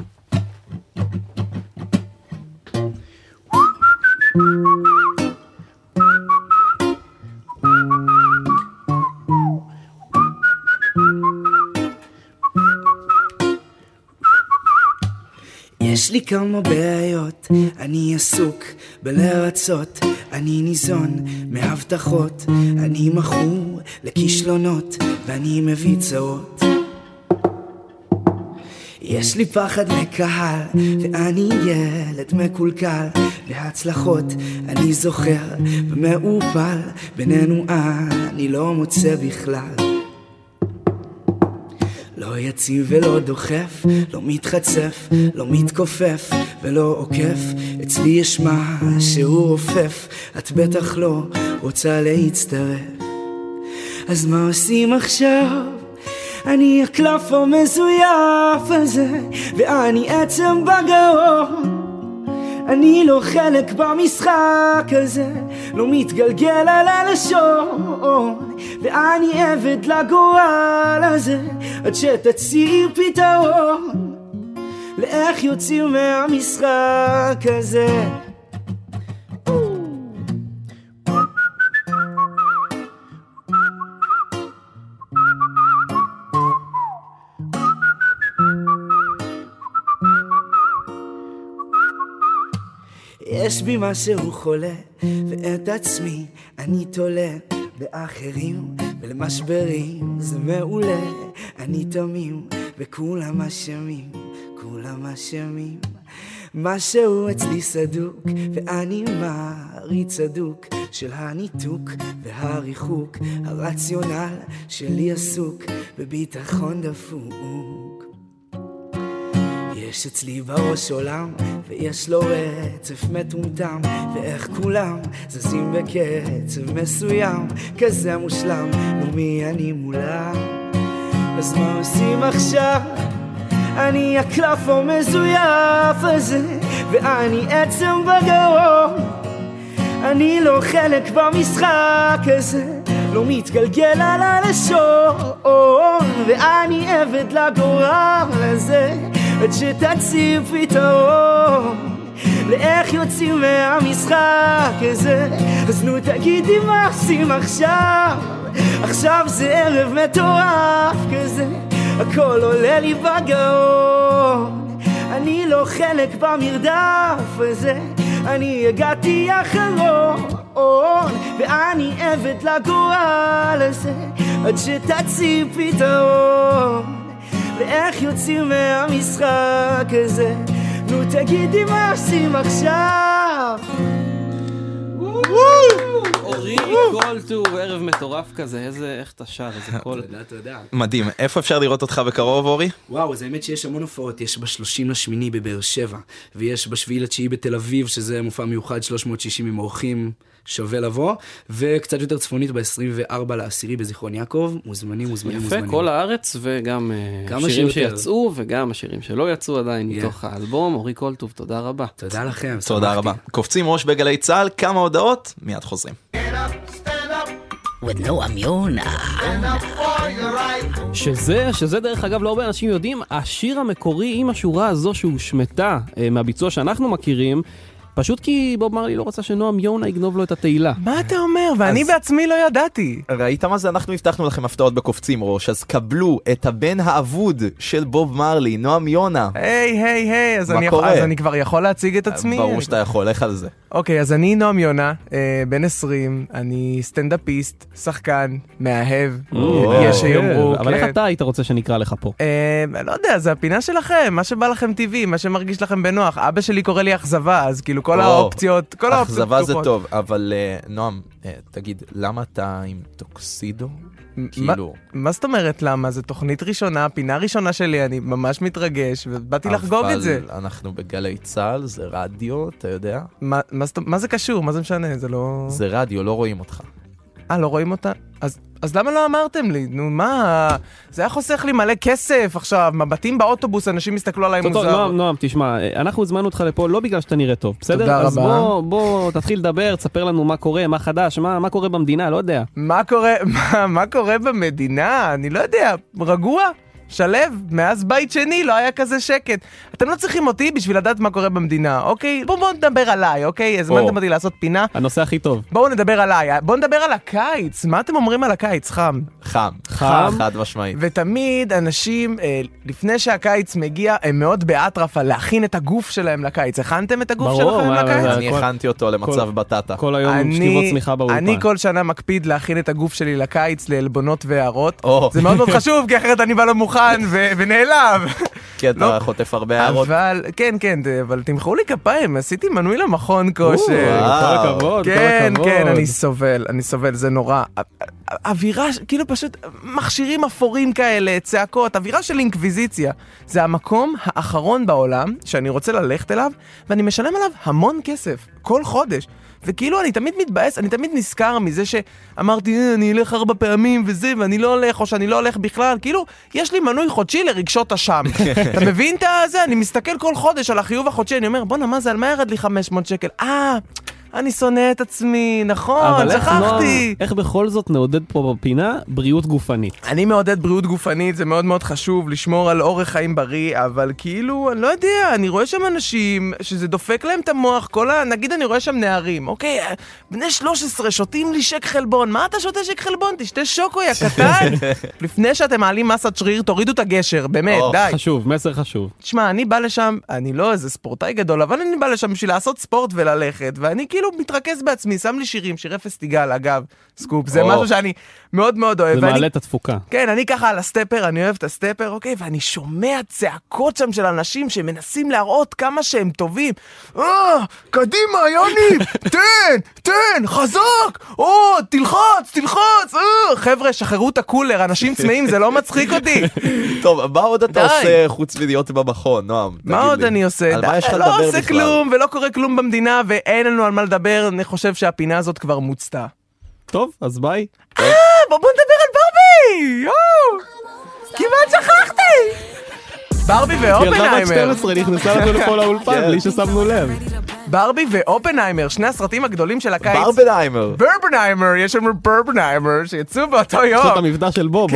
יש לי כמה בעיות, אני עסוק בלרצות, אני ניזון מהבטחות, אני מכור לכישלונות ואני מביא צעות. יש לי פחד מקהל ואני ילד מקולקל, להצלחות אני זוכר ומעופל, בינינו אני לא מוצא בכלל. לא יציב ולא דוחף, לא מתחצף, לא מתכופף ולא עוקף, אצלי יש מה שהוא רופף, את בטח לא רוצה להצטרף. אז מה עושים עכשיו? אני הקלף המזויף הזה, ואני עצם בגרון, אני לא חלק במשחק הזה, לא מתגלגל על הלשון, ואני עבד לגורל הזה, עד שתציעי פתרון לאיך יוצאים מהמשחק הזה. יש בי משהו חולה, ואת עצמי אני תולה, באחרים ולמשברים זה מעולה, אני תמים וכולם אשמים, כולם אשמים. משהו אצלי סדוק ואני מעריץ הדוק של הניתוק והריחוק, הרציונל שלי עסוק בביטחון דפוק. יש אצלי בראש עולם, ויש לו רצף מטומטם, ואיך כולם זזים בקצב מסוים, כזה מושלם, ומי אני מולה? אז מה עושים עכשיו? אני הקלף המזויף הזה, ואני עצם בגרון, אני לא חלק במשחק הזה, לא מתגלגל על הלשון, ואני עבד לגורם הזה, עד שתציב פתרון לאיך יוצאים מהמשחק הזה. אז נו תגידי מה עושים עכשיו? עכשיו זה ערב מטורף כזה, הכל עולה לי בגאון, אני לא חלק במרדף הזה, אני הגעתי אחרון, ואני עבד לגורל הזה, עד שתציב פתרון ואיך יוצאים מהמשחק הזה. נו תגידי מה עושים עכשיו? אורי קולטוב, ערב מטורף כזה, איך אתה שר, איזה קול. תודה. מדהים. איפה אפשר לראות אותך בקרוב, אורי? וואו, אז האמת שיש המון הופעות, יש ב-30/8 בבאר שבע, ויש ב-7/9 בתל אביב, שזה מופע מיוחד 360 עם אורחים. שווה לבוא, וקצת יותר צפונית ב-24/10 בזיכרון יעקב, מוזמנים. יפה, כל הארץ, וגם שירים שיצאו, וגם השירים שלא יצאו עדיין מתוך האלבום. אורי קולטוב, תודה רבה. תודה לכם. תודה רבה. קופצים ראש בגלי צהל, כמה הודעות, מיד חוזרים. with נועם יונה. שזה דרך אגב לא הרבה אנשים יודעים, השיר המקורי עם השורה הזו שהושמטה מהביצוע שאנחנו מכירים, פשוט כי בוב מרלי לא רצה שנועם יונה יגנוב לו את התהילה. מה אתה אומר? ואני בעצמי לא ידעתי. ראית מה זה? אנחנו הבטחנו לכם הפתעות בקופצים ראש, אז קבלו את הבן האבוד של בוב מרלי, נועם יונה. היי, אז אני כבר יכול להציג את עצמי? ברור שאתה יכול, איך על זה? אוקיי, אז אני נועם יונה, בן 20, אני סטנדאפיסט, שחקן, מאהב, יש שיאמרו. אבל איך אתה היית רוצה שנקרא לך פה? לא יודע, זה הפינה שלכם, מה שבא לכם טבעי, מה שמרגיש לכם בנוח. אבא שלי קורא לי אכזבה, אז כאילו כל האופציות, כל האופציות פתוחות. אכזבה זה טוב, אבל נועם, תגיד, למה אתה עם טוקסידו? מה זאת אומרת למה? זו תוכנית ראשונה, פינה ראשונה שלי, אני ממש מתרגש, ובאתי לחגוג את זה. אבל אנחנו בגלי צהל, זה רדיו, אתה יודע? מה זה קשור? מה זה משנה? זה לא... זה רדיו, לא רואים אותך. לא רואים אותה? אז למה לא אמרתם לי? נו, מה? זה היה חוסך לי מלא כסף עכשיו, מבטים באוטובוס, אנשים מסתכלו עליי מוזר. נועם, תשמע, אנחנו הזמנו אותך לפה לא בגלל שאתה נראה טוב, בסדר? תודה רבה. אז בוא תתחיל לדבר, תספר לנו מה קורה, מה חדש, מה קורה במדינה, לא יודע. מה קורה במדינה? אני לא יודע, רגוע? שלב, מאז בית שני לא היה כזה שקט. אתם לא צריכים אותי בשביל לדעת מה קורה במדינה, אוקיי? בואו נדבר עליי, אוקיי? הזמנתם אותי לעשות פינה. הנושא הכי טוב. בואו נדבר עליי. בואו נדבר על הקיץ. מה אתם אומרים על הקיץ? חם. חם. חם. חד משמעית. ותמיד אנשים, לפני שהקיץ מגיע, הם מאוד באטרפה להכין את הגוף שלהם לקיץ. הכנתם את הגוף שלכם לקיץ? אני הכנתי אותו למצב בטטה. כל היום שכיבות צמיחה באולפן. אני כל שנה מקפיד להכין את הגוף שלי לקיץ, לעלבונות והערות. זה מאוד מאוד חשוב, כי אחרת אני בא לא מוכן. ונעלב. כי אתה חוטף הרבה הערות. כן, אבל תמחאו לי כפיים, עשיתי מנוי למכון כושר. כל הכבוד, כן, אני סובל, זה נורא. אווירה, כאילו פשוט מכשירים אפורים כאלה, צעקות, אווירה של אינקוויזיציה. זה המקום האחרון בעולם שאני רוצה ללכת אליו, ואני משלם עליו המון כסף, כל חודש. וכאילו אני תמיד מתבאס, אני תמיד נזכר מזה שאמרתי, אני אלך 4 פעמים וזה, ואני לא הולך, או שאני לא הולך בכלל. כאילו, יש לי מנוי חודשי לרגשות השם. אתה מבין את זה? אני מסתכל כל חודש על החיוב החודשי, אני אומר, בוא נמה, זה על מה ירד לי 500 שקל? אני שונא את עצמי, נכון, שכחתי. איך בכל זאת נעודד פה בפינה בריאות גופנית? אני מעודד בריאות גופנית, זה מאוד מאוד חשוב לשמור על אורח חיים בריא, אבל כאילו, אני לא יודע, אני רואה שם אנשים שזה דופק להם את המוח, נגיד אני רואה שם נערים, אוקיי, בני 13 שותים לי שק חלבון, מה אתה שותה שק חלבון? תשתה שוקו, יא קטן. לפני שאתם מעלים מסת שריר, תורידו את הגשר, באמת, די. חשוב, מסר חשוב. תשמע, אני בא לשם, אני לא איזה ספורטאי גדול, אבל אני בא לשם בשביל לעשות ספורט וללכת, ואני כאילו מתרכז בעצמי, שם לי שיר פסטיגל, אגב, סקופ, זה משהו שאני מאוד מאוד אוהב. זה מעלה את התפוקה. כן, אני ככה על הסטפר, אני אוהב את הסטפר, אוקיי, ואני שומע צעקות שם של אנשים שמנסים להראות כמה שהם טובים. קדימה, יוני, תן, חזק, תלחץ, חבר'ה, שחררו את הקולר, אנשים צמאים, זה לא מצחיק אותי. טוב, מה עוד אתה עושה חוץ מלהיות במכון, נועם? מה עוד אני עושה? לא עושה כלום, ולא קורה כלום במדינה, ואין לנו על מה לדבר, אני חושב שהפינה הזאת כבר מוצתה. טוב, אז ביי. בוא נדבר על ברבי! כמעט שכחתי! ברבי ואופנהיימר. ילדה בת 12 נכנסה לנו פה לאולפן, בלי ששמנו לב. ברבי ואופנהיימר, שני הסרטים הגדולים של הקיץ. ברבנהיימר, יש לנו ברבנהיימר, שיצאו באותו יום. זאת המבטא של בוב.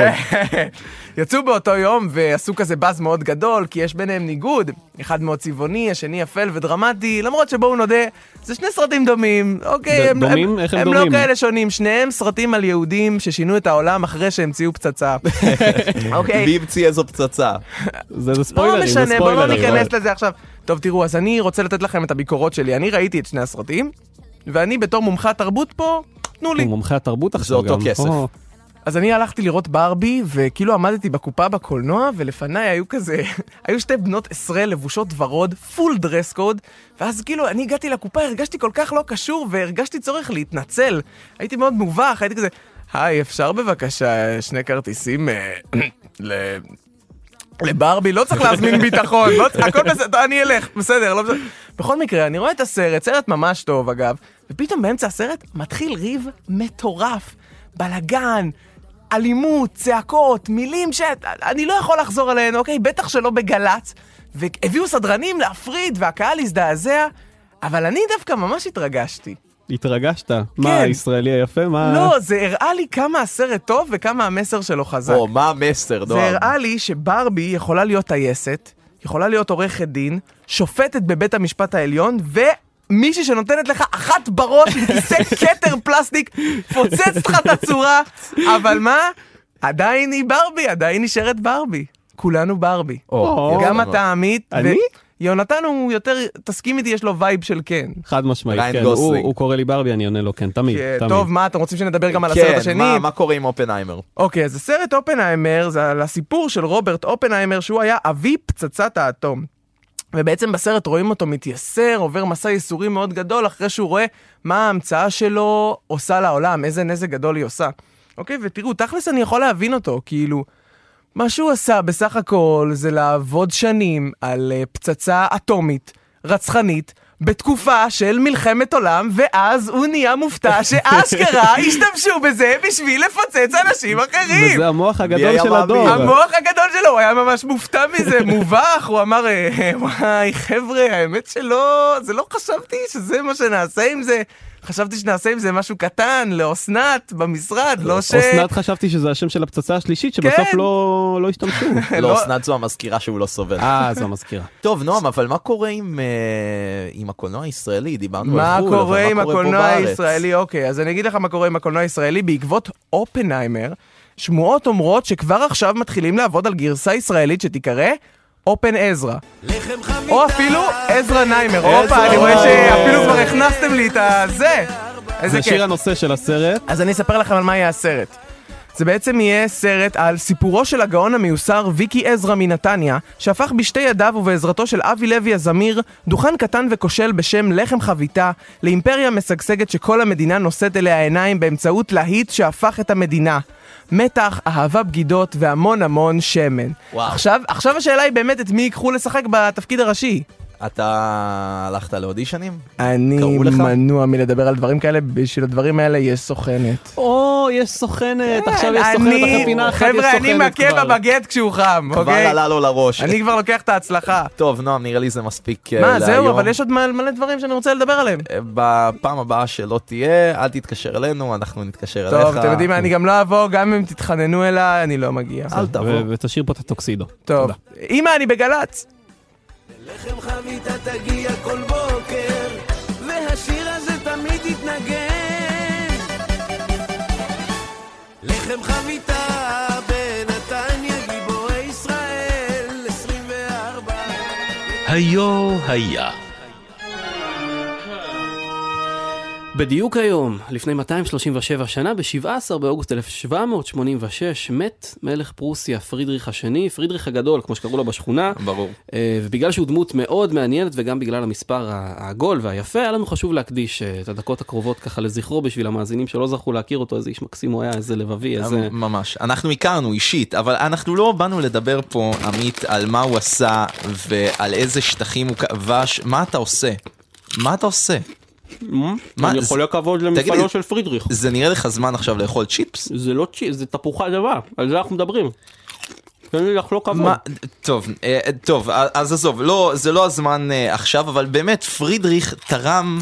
יצאו באותו יום ועשו כזה באז מאוד גדול, כי יש ביניהם ניגוד. אחד מאוד צבעוני, השני אפל ודרמטי, למרות שבואו נודה, זה שני סרטים דומים. אוקיי, הם לא כאלה שונים. שניהם סרטים על יהודים ששינו את העולם אחרי שהמציאו פצצה. והמציא איזו פצצה. זה ספוילרים. לא משנה, בואו ניכנס לזה עכשיו. טוב, תראו, אז אני רוצה לתת לכם את הביקורות שלי. אני ראיתי את שני הסרטים, ואני בתור מומחה תרבות פה, תנו לי. מומחה תרבות עכשיו גם. זה אותו כסף. אז אני הלכתי לראות ברבי, וכאילו עמדתי בקופה בקולנוע, ולפניי היו כזה, היו שתי בנות עשרה לבושות ורוד, פול דרס קוד, ואז כאילו אני הגעתי לקופה, הרגשתי כל כך לא קשור, והרגשתי צורך להתנצל. הייתי מאוד מובך, הייתי כזה, היי, אפשר בבקשה שני כרטיסים לברבי, לא צריך להזמין ביטחון, הכל בסדר, אני אלך, בסדר, לא בסדר. בכל מקרה, אני רואה את הסרט, סרט ממש טוב אגב, ופתאום באמצע הסרט מתחיל ריב מטורף, בלגן, אלימות, צעקות, מילים שאני לא יכול לחזור עליהן, אוקיי? בטח שלא בגלץ, והביאו סדרנים להפריד והקהל הזדעזע, אבל אני דווקא ממש התרגשתי. התרגשת? מה, הישראלי היפה? לא, זה הראה לי כמה הסרט טוב וכמה המסר שלו חזק. או, מה המסר, נועם? זה הראה לי שברבי יכולה להיות טייסת, יכולה להיות עורכת דין, שופטת בבית המשפט העליון, מישהי שנותנת לך אחת בראש עם כיסא קטר פלסטיק, פוצצת לך את הצורה, אבל מה? עדיין היא ברבי, עדיין נשארת ברבי. כולנו ברבי. גם אתה עמית. אני? יהונתן הוא יותר, תסכים איתי, יש לו וייב של כן. חד משמעית, כן. הוא קורא לי ברבי, אני עונה לו כן, תמיד. טוב, מה, אתם רוצים שנדבר גם על הסרט השני? כן, מה קורה עם אופנהיימר? אוקיי, אז הסרט אופנהיימר, זה על הסיפור של רוברט אופנהיימר, שהוא היה אבי פצצת האטום. ובעצם בסרט רואים אותו מתייסר, עובר מסע ייסורים מאוד גדול, אחרי שהוא רואה מה ההמצאה שלו עושה לעולם, איזה נזק גדול היא עושה. אוקיי, ותראו, תכלס אני יכול להבין אותו, כאילו, מה שהוא עשה בסך הכל זה לעבוד שנים על פצצה אטומית, רצחנית, בתקופה של מלחמת עולם, ואז הוא נהיה מופתע שאשכרה השתמשו בזה בשביל לפוצץ אנשים אחרים. וזה המוח הגדול של הדור. המוח הגדול שלו, הוא היה ממש מופתע מזה, מובח, הוא אמר, וואי חבר'ה, האמת שלא, זה לא חשבתי שזה מה שנעשה עם זה. חשבתי שנעשה עם זה משהו קטן, לאוסנת במשרד, לא ש... אוסנת חשבתי שזה השם של הפצצה השלישית, שבסוף לא השתמשו. לא, אוסנת זו המזכירה שהוא לא סובל. זו המזכירה. טוב, נועם, אבל מה קורה עם הקולנוע הישראלי? דיברנו על חול, אבל מה קורה פה בארץ? מה קורה עם הקולנוע הישראלי? אוקיי, אז אני אגיד לך מה קורה עם הקולנוע הישראלי. בעקבות אופנהיימר, שמועות אומרות שכבר עכשיו מתחילים לעבוד על גרסה ישראלית שתיקרא... אופן עזרא, או אפילו עזרא ניימר. אופה, אני רואה שאפילו כבר הכנסתם לי את הזה. זה שיר הנושא של הסרט. אז אני אספר לכם על מה יהיה הסרט. זה בעצם יהיה סרט על סיפורו של הגאון המיוסר ויקי עזרא מנתניה, שהפך בשתי ידיו ובעזרתו של אבי לוי הזמיר דוכן קטן וכושל בשם לחם חביתה לאימפריה משגשגת שכל המדינה נושאת אליה עיניים באמצעות להיט שהפך את המדינה. מתח, אהבה בגידות והמון המון שמן. עכשיו השאלה היא באמת את מי יקחו לשחק בתפקיד הראשי. אתה הלכת לאודישנים? אני מנוע מלדבר על דברים כאלה, בשביל הדברים האלה יש סוכנת. יש סוכנת, עכשיו יש סוכנת, אחרי פינה אחת יש סוכנת כבר. חבר'ה, אני מכה בבגט כשהוא חם, אוקיי? כבר עלה לו לראש. אני כבר לוקח את ההצלחה. טוב, נועם, נראה לי זה מספיק להיום. מה, זהו, אבל יש עוד מלא דברים שאני רוצה לדבר עליהם. בפעם הבאה שלא תהיה, אל תתקשר אלינו, אנחנו נתקשר אליך. טוב, אתם יודעים, אני גם לא אבוא, גם אם תתחננו אליי, אני לא מגיע. אל תבוא. ותשאיר פה את הטוקסידו. טוב. אמא, אני בגלץ. לחם חביתה תגיע כל בוקר, והשיר הזה תמיד יתנגן. לחם חביתה בנתניה, גיבורי ישראל, 24. היו היה. בדיוק היום, לפני 237 שנה, ב-17 באוגוסט 1786, מת מלך פרוסיה פרידריך השני, פרידריך הגדול, כמו שקראו לו בשכונה. ברור. ובגלל שהוא דמות מאוד מעניינת, וגם בגלל המספר העגול והיפה, היה לנו חשוב להקדיש את הדקות הקרובות ככה לזכרו, בשביל המאזינים שלא זכו להכיר אותו, איזה איש מקסים הוא היה, איזה לבבי, איזה... ממש. אנחנו הכרנו אישית, אבל אנחנו לא באנו לדבר פה, עמית, על מה הוא עשה, ועל איזה שטחים הוא כבש. מה אתה עושה? מה אתה עושה? אני יכול לכבוד למפעלו של פרידריך. זה נראה לך זמן עכשיו לאכול צ'יפס? זה לא צ'יפס, זה תפוחה דבר, על זה אנחנו מדברים. תן לי לך לא כבוד. טוב, אז עזוב, זה לא הזמן עכשיו, אבל באמת פרידריך תרם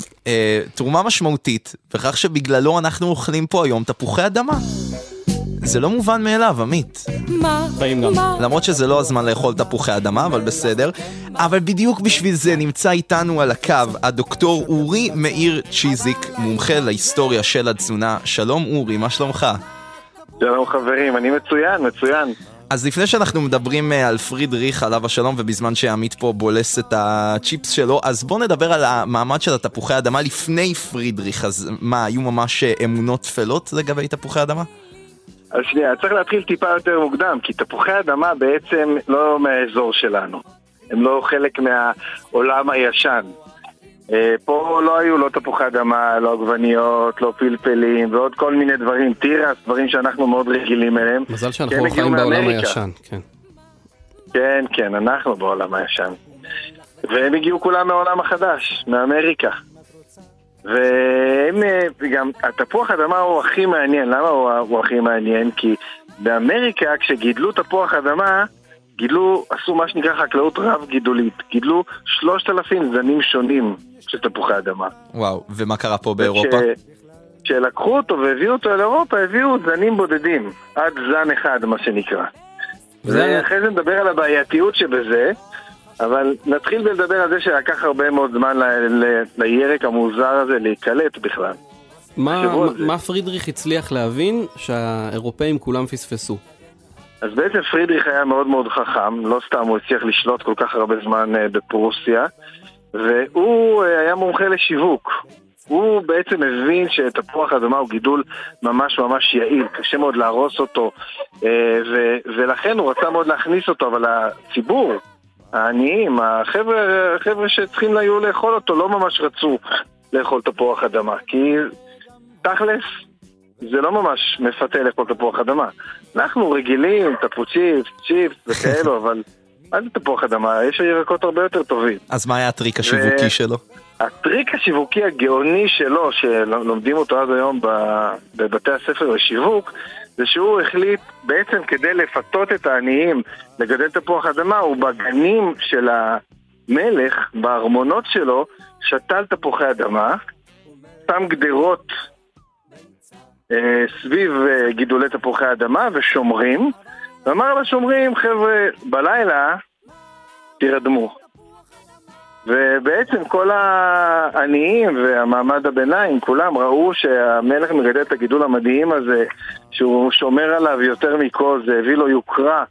תרומה משמעותית, וכך שבגללו אנחנו אוכלים פה היום תפוחי אדמה. זה לא מובן מאליו, עמית. למרות שזה לא הזמן לאכול תפוחי אדמה, אבל בסדר. אבל בדיוק בשביל זה נמצא איתנו על הקו הדוקטור אורי מאיר צ'יזיק, מומחה להיסטוריה של התזונה. שלום אורי, מה שלומך? שלום חברים, אני מצוין. אז לפני שאנחנו מדברים על פרידריך עליו השלום, ובזמן שעמית פה בולס את הצ'יפס שלו, אז בוא נדבר על המעמד של התפוחי אדמה לפני פרידריך. אז מה, היו ממש אמונות תפלות לגבי תפוחי אדמה? אז שנייה, צריך להתחיל טיפה יותר מוקדם, כי תפוחי האדמה בעצם לא מהאזור שלנו. הם לא חלק מהעולם הישן. פה לא היו לא תפוחי אדמה, לא עגבניות, לא פלפלים, ועוד כל מיני דברים, טירס, דברים שאנחנו מאוד רגילים אליהם. מזל שאנחנו חיים בעולם הישן, כן. כן, כן, אנחנו בעולם הישן. והם הגיעו כולם מהעולם החדש, מאמריקה. וגם התפוח אדמה הוא הכי מעניין. למה הוא הכי מעניין? כי באמריקה כשגידלו תפוח אדמה, עשו מה שנקרא חקלאות רב גידולית, גידלו 3,000 זנים שונים של תפוחי אדמה. וואו, ומה קרה פה באירופה? כשלקחו אותו והביאו אותו לאירופה, הביאו זנים בודדים, עד זן אחד מה שנקרא. ואחרי זה נדבר על הבעייתיות שבזה, אבל נתחיל בלדבר על זה שלקח הרבה מאוד זמן לירק המוזר הזה להיקלט בכלל. מה פרידריך הצליח להבין שהאירופאים כולם פספסו? אז בעצם פרידריך היה מאוד מאוד חכם, לא סתם הוא הצליח לשלוט כל כך הרבה זמן בפרוסיה, והוא היה מומחה לשיווק. הוא בעצם הבין שתפוח אדמה הוא גידול ממש ממש יעיל, קשה מאוד להרוס אותו, ולכן הוא רצה מאוד להכניס אותו, אבל הציבור, העניים, החבר'ה שצריכים היו לאכול אותו, לא ממש רצו לאכול תפוח אדמה, כי תכלס זה לא ממש מפתה לאכול תפוח אדמה. אנחנו רגילים, תפוצ'יפס, צ'יפס וכאלו, אבל מה זה תפוח אדמה? יש ירקות הרבה יותר טובים. אז מה היה הטריק השיווקי שלו? הטריק השיווקי הגאוני שלו, שלומדים אותו עד היום בבתי הספר לשיווק, זה שהוא החליט בעצם כדי לפתות את העניים לגדל תפוח אדמה, הוא בגנים של המלך, בארמונות שלו, שתל תפוחי אדמה, שם גדרות סביב גידולי תפוחי האדמה ושומרים, ואמר לשומרים, חבר'ה, בלילה תירדמו. ובעצם כל העניים והמעמד הביניים, כולם ראו שהמלך מגדל את הגידול המדהים הזה, שהוא שומר עליו יותר מכל, זה הביא לו יוקרה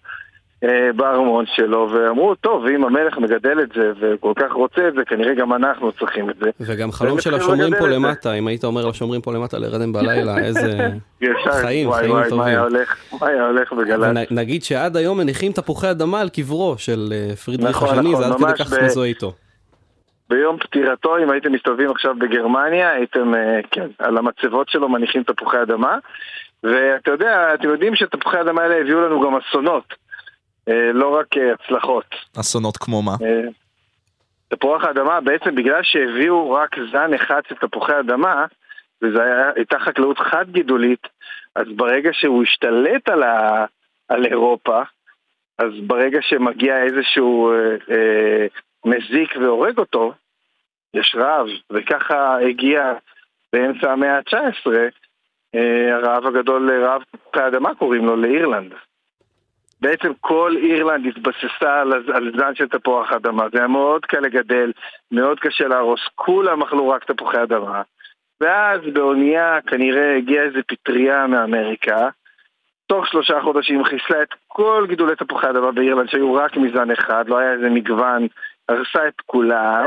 בארמון שלו, ואמרו, טוב, אם המלך מגדל את זה וכל כך רוצה את זה, כנראה גם אנחנו צריכים את זה. וגם חלום של השומרים פה למטה, אם היית אומר לשומרים פה למטה לרדם בלילה, איזה חיים, חיים טובים. מה היה הולך בגלת? נגיד שעד היום מניחים תפוחי אדמה על קברו של פרידריך השני, זה עד כדי כך מזוהה איתו. ביום פטירתו, אם הייתם מסתובבים עכשיו בגרמניה, הייתם, כן, על המצבות שלו מניחים תפוחי אדמה, ואתה יודע, אתם יודעים שתפוחי אדמה האלה הביאו לנו גם אסונות. לא רק הצלחות. אסונות כמו מה? תפוח האדמה, בעצם בגלל שהביאו רק זן אחד של תפוחי אדמה, וזו הייתה חקלאות חד גידולית, אז ברגע שהוא השתלט על אירופה, אז ברגע שמגיע איזשהו מזיק והורג אותו, יש רעב, וככה הגיע באמצע המאה ה-19, הרעב הגדול, רעב תפוחי האדמה קוראים לו לאירלנד. בעצם כל אירלנד התבססה על זן של תפוח אדמה. זה היה מאוד קל לגדל, מאוד קשה להרוס, כולם אכלו רק תפוחי אדמה. ואז באונייה כנראה הגיעה איזו פטריה מאמריקה, תוך 3 חודשים חיסלה את כל גידולי תפוחי אדמה באירלנד, שהיו רק מזן אחד, לא היה איזה מגוון, הרסה את כולם,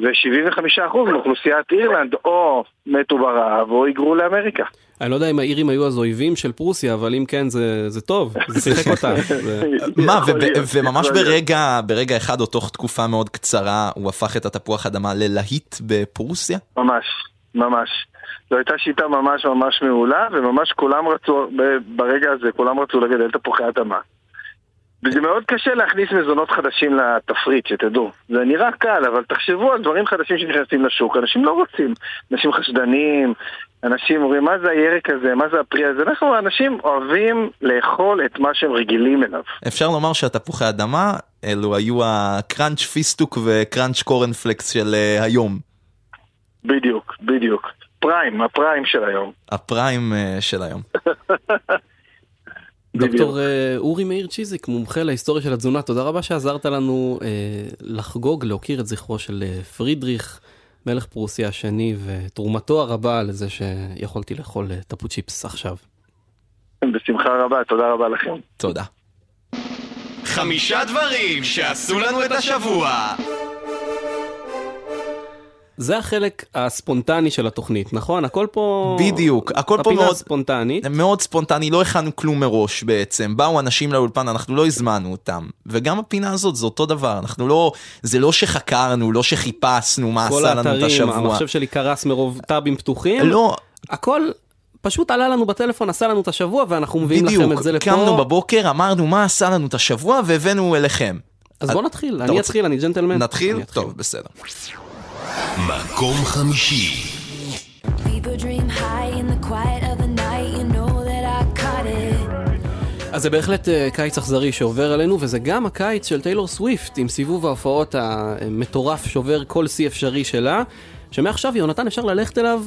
ו75% מאוכלוסיית אירלנד או מתו ברעב או היגרו לאמריקה. אני לא יודע אם האירים היו אז אויבים של פרוסיה, אבל אם כן, זה טוב, זה שיחק אותה. מה, וממש ברגע אחד או תוך תקופה מאוד קצרה, הוא הפך את התפוח אדמה ללהיט בפרוסיה? ממש, ממש. זו הייתה שיטה ממש ממש מעולה, וממש כולם רצו, ברגע הזה, כולם רצו לגדל תפוחי אדמה. וזה מאוד קשה להכניס מזונות חדשים לתפריט, שתדעו. זה נראה קל, אבל תחשבו על דברים חדשים שנכנסים לשוק. אנשים לא רוצים, אנשים חשדנים, אנשים אומרים, מה זה הירק הזה, מה זה הפרי הזה? אנחנו אנשים אוהבים לאכול את מה שהם רגילים אליו. אפשר לומר שהתפוחי אדמה, אלו היו הקרנץ' פיסטוק וקרנץ' קורנפלקס של היום. בדיוק, בדיוק. פריים, הפריים של היום. הפריים של היום. דוקטור אורי מאיר צ'יזיק, מומחה להיסטוריה של התזונה, תודה רבה שעזרת לנו לחגוג, להוקיר את זכרו של פרידריך, מלך פרוסיה השני, ותרומתו הרבה לזה שיכולתי לאכול טפו צ'יפס עכשיו. בשמחה רבה, תודה רבה לכם. תודה. 5 דברים שעשו לנו את השבוע. זה החלק הספונטני של התוכנית, נכון? הכל פה... בדיוק. הכל פה מאוד... הפינה ספונטנית. מאוד ספונטני, לא הכנו כלום מראש בעצם. באו אנשים לאולפן, אנחנו לא הזמנו אותם. וגם הפינה הזאת, זה אותו דבר. אנחנו לא... זה לא שחקרנו, לא שחיפשנו מה עשה לנו את השבוע. כל האתרים, המחשב שלי קרס מרוב טאבים פתוחים. לא. הכל... פשוט עלה לנו בטלפון, עשה לנו את השבוע, ואנחנו מביאים לכם את זה לפה. קמנו בבוקר, אמרנו מה עשה לנו את השבוע, והבאנו אליכם. אז בואו נתחיל, אני אתחיל, אני ג'נטלמן. נתחיל? טוב, בסדר. מקום חמישי. אז זה בהחלט קיץ אכזרי שעובר עלינו, וזה גם הקיץ של טיילור סוויפט, עם סיבוב ההופעות המטורף שעובר כל שיא אפשרי שלה, שמעכשיו יהונתן אפשר ללכת אליו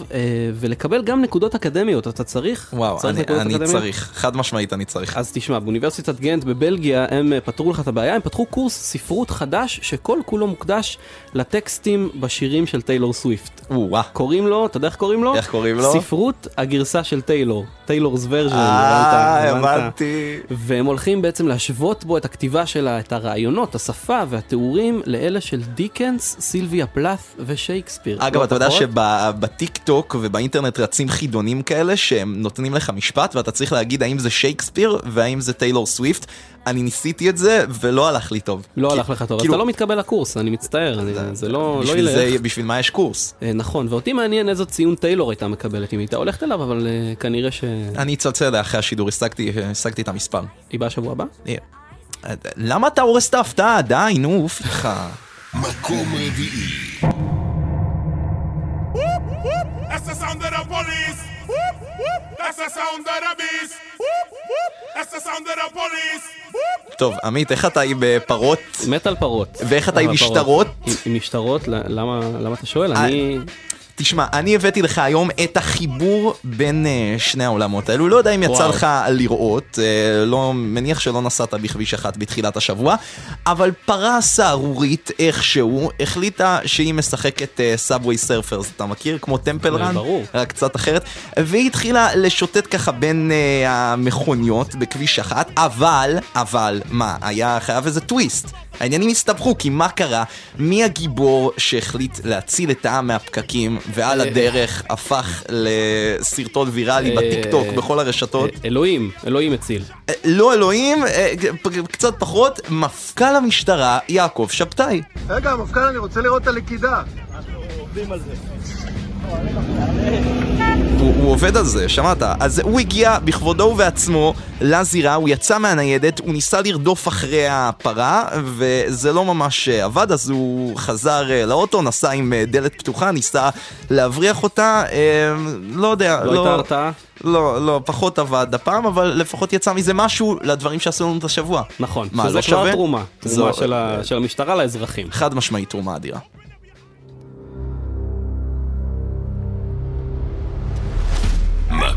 ולקבל גם נקודות אקדמיות. אתה צריך? וואו, אני צריך. חד משמעית אני צריך. אז תשמע, באוניברסיטת גנט בבלגיה הם פתרו לך את הבעיה, הם פתחו קורס ספרות חדש שכל כולו מוקדש לטקסטים בשירים של טיילור סוויפט. וואו. קוראים לו, אתה יודע איך קוראים לו? איך קוראים לו? ספרות הגרסה של טיילור. טיילור's version. הבנתי. והם הולכים בעצם להשוות בו את הכתיבה שלה, את הרעיונות, השפה והתיאורים לאלה של דיקנס, סילביה פלאת ושייקספיר. אגב, אתה יודע שבטיקטוק ובאינטרנט רצים חידונים כאלה שהם נותנים לך משפט ואתה צריך להגיד האם זה שייקספיר והאם זה טיילור סוויפט. אני ניסיתי את זה ולא הלך לי טוב. לא הלך לך טוב, אתה לא מתקבל לקורס, אני מצטער, זה לא ילך. בשביל מה יש קורס? נכון, ואותי מעניין איזו ציון טיילור הייתה מקבלת, אם הייתה הולכת אליו, אבל כנראה ש... אני אצלצל אחרי השידור, הסתקתי את המספר. היא באה שבוע הבא? למה אתה הורס את ההפתעה? די, נו, פיכה. מקום רביעי. That's the sound of the police. Whoop, whoop. That's the sound of the beast. Whoop, whoop. That's the sound of the police. Whoop. טוב, עמית, איך אתה עם פרות? מת על פרות. ואיך אתה עם משטרות? עם משטרות? למה אתה שואל? תשמע, אני הבאתי לך היום את החיבור בין שני העולמות האלו. לא יודע אם יצא לך לראות, לא מניח שלא נסעת בכביש אחת בתחילת השבוע, אבל פרה סערורית איכשהו החליטה שהיא משחקת סאבווי סרפרס, אתה מכיר? כמו טמפל רן, רק קצת אחרת. והיא התחילה לשוטט ככה בין המכוניות בכביש אחת, אבל, מה? היה חייב איזה טוויסט. העניינים הסתבכו, כי מה קרה? מי הגיבור שהחליט להציל את העם מהפקקים, ועל הדרך הפך לסרטון ויראלי בטיקטוק, בכל הרשתות? אלוהים הציל. לא אלוהים, קצת פחות, מפכ"ל המשטרה, יעקב שבתאי. רגע, המפכ"ל, אני רוצה לראות את הלכידה. אנחנו עובדים על זה. הוא עובד על זה, שמעת? אז הוא הגיע בכבודו ובעצמו לזירה, הוא יצא מהניידת, הוא ניסה לרדוף אחרי הפרה וזה לא ממש עבד, אז הוא חזר לאוטו, נסע עם דלת פתוחה, ניסה להבריח אותה, לא יודע, לא הייתה הרתעה? לא, פחות עבד הפעם, אבל לפחות יצא מזה משהו לדברים שעשו לנו את השבוע. נכון, שזה כבר תרומה של המשטרה לאזרחים. חד משמעית תרומה אדירה.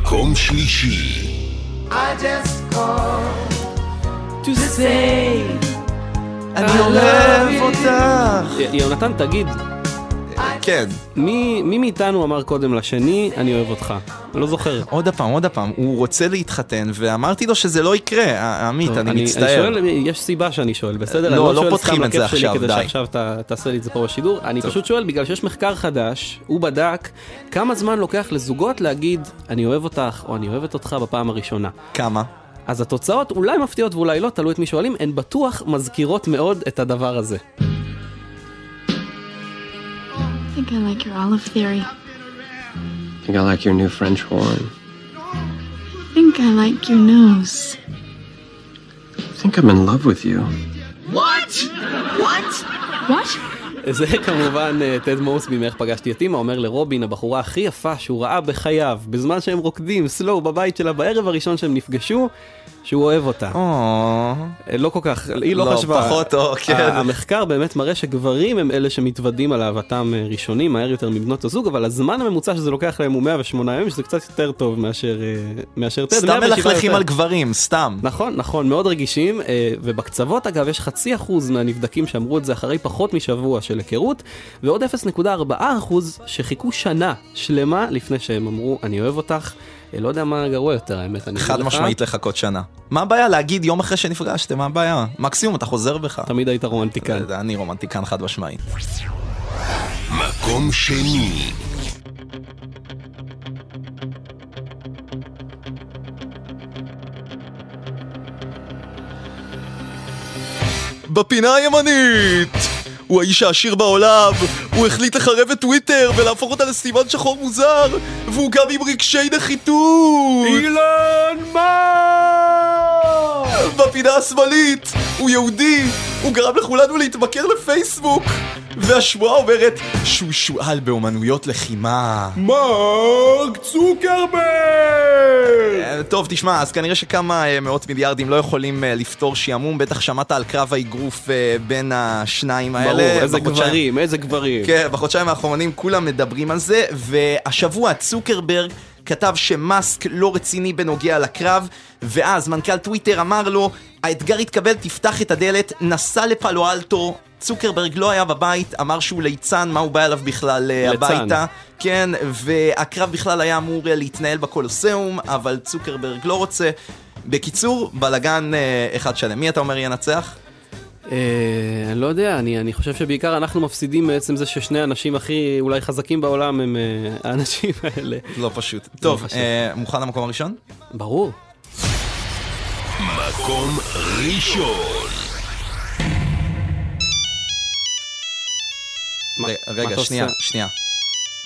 מקום שלישי. I just called to say אני אוהב אותך. יונתן, תגיד. כן. מי מאיתנו אמר קודם לשני, אני אוהב אותך? אני לא זוכר. עוד הפעם, הוא רוצה להתחתן, ואמרתי לו שזה לא יקרה, עמית, אני מצטער. יש סיבה שאני שואל, בסדר? לא פותחים את זה עכשיו, די. כדי שעכשיו תעשה לי את זה פה בשידור. אני פשוט שואל, בגלל שיש מחקר חדש, הוא בדק כמה זמן לוקח לזוגות להגיד, אני אוהב אותך, או אני אוהבת אותך בפעם הראשונה. כמה? אז התוצאות אולי מפתיעות ואולי לא, תלוי את מי שואלים, הן בטוח מזכירות מאוד את הדבר הזה. I think I like your olive theory. I think I like your new French horn. I think I like your nose. I think I'm in love with you. What? What? What? זה כמובן תד מוסבי, מאיך פגשתי את אמא, אומר לרובין, הבחורה הכי יפה שהוא ראה בחייו, בזמן שהם רוקדים סלו בבית שלה בערב הראשון שהם נפגשו, שהוא אוהב אותה. לא כל כך, היא לא חשבה. פחות, כן. המחקר באמת מראה שגברים הם אלה שמתוודים על אהבתם ראשונים, מהר יותר מבנות הזוג, אבל הזמן הממוצע שזה לוקח להם הוא 108 ימים, שזה קצת יותר טוב מאשר תד. סתם מלכלכים על גברים, סתם. נכון, מאוד רגישים, ובקצוות אגב יש 0.5% מהנבדקים שאמרו את זה אחרי פחות משבוע של היכרות, ועוד 0.4% שחיכו שנה שלמה לפני שהם אמרו, אני אוהב אותך, לא יודע מה גרוע יותר, האמת. חד משמעית לחכות שנה. מה הבעיה? להגיד יום אחרי שנפגשתם, מה הבעיה? מקסימום, אתה חוזר בך. תמיד היית רומנטיקן. אני רומנטיקן חד משמעית. מקום שני. בפינה הימנית! הוא האיש העשיר בעולם, הוא החליט לחרב את טוויטר ולהפוך אותה לסימן שחור מוזר, והוא גם עם רגשי נחיתות! אילן מאסק! בפינה השמאלית, הוא יהודי, הוא גרם לכולנו להתמכר לפייסבוק, והשמועה אומרת שהוא שואל באומנויות לחימה. מרק צוקרברג! טוב, תשמע, אז כנראה שכמה מאות מיליארדים לא יכולים לפתור שיעמום. בטח שמעת על קרב האיגרוף בין השניים האלה. ברור, איזה גברים. כן, בחודשיים האחרונים כולם מדברים על זה, והשבוע צוקרברג כתב שמאסק לא רציני בנוגע לקרב, ואז מנכ"ל טוויטר אמר לו, האתגר התקבל, תפתח את הדלת. נסע לפלו אלטו, צוקרברג לא היה בבית, אמר שהוא ליצן, מה הוא בא אליו בכלל הביתה? כן, והקרב בכלל היה אמור להתנהל בקולוסיאום, אבל צוקרברג לא רוצה. בקיצור, בלגן אחד שלם. מי אתה אומר ינצח? אני לא יודע, אני חושב שבעיקר אנחנו מפסידים מעצם זה ששני האנשים הכי אולי חזקים בעולם הם האנשים האלה. לא פשוט. טוב, מוכן למקום הראשון? ברור. מקום ראשון. רגע, שנייה.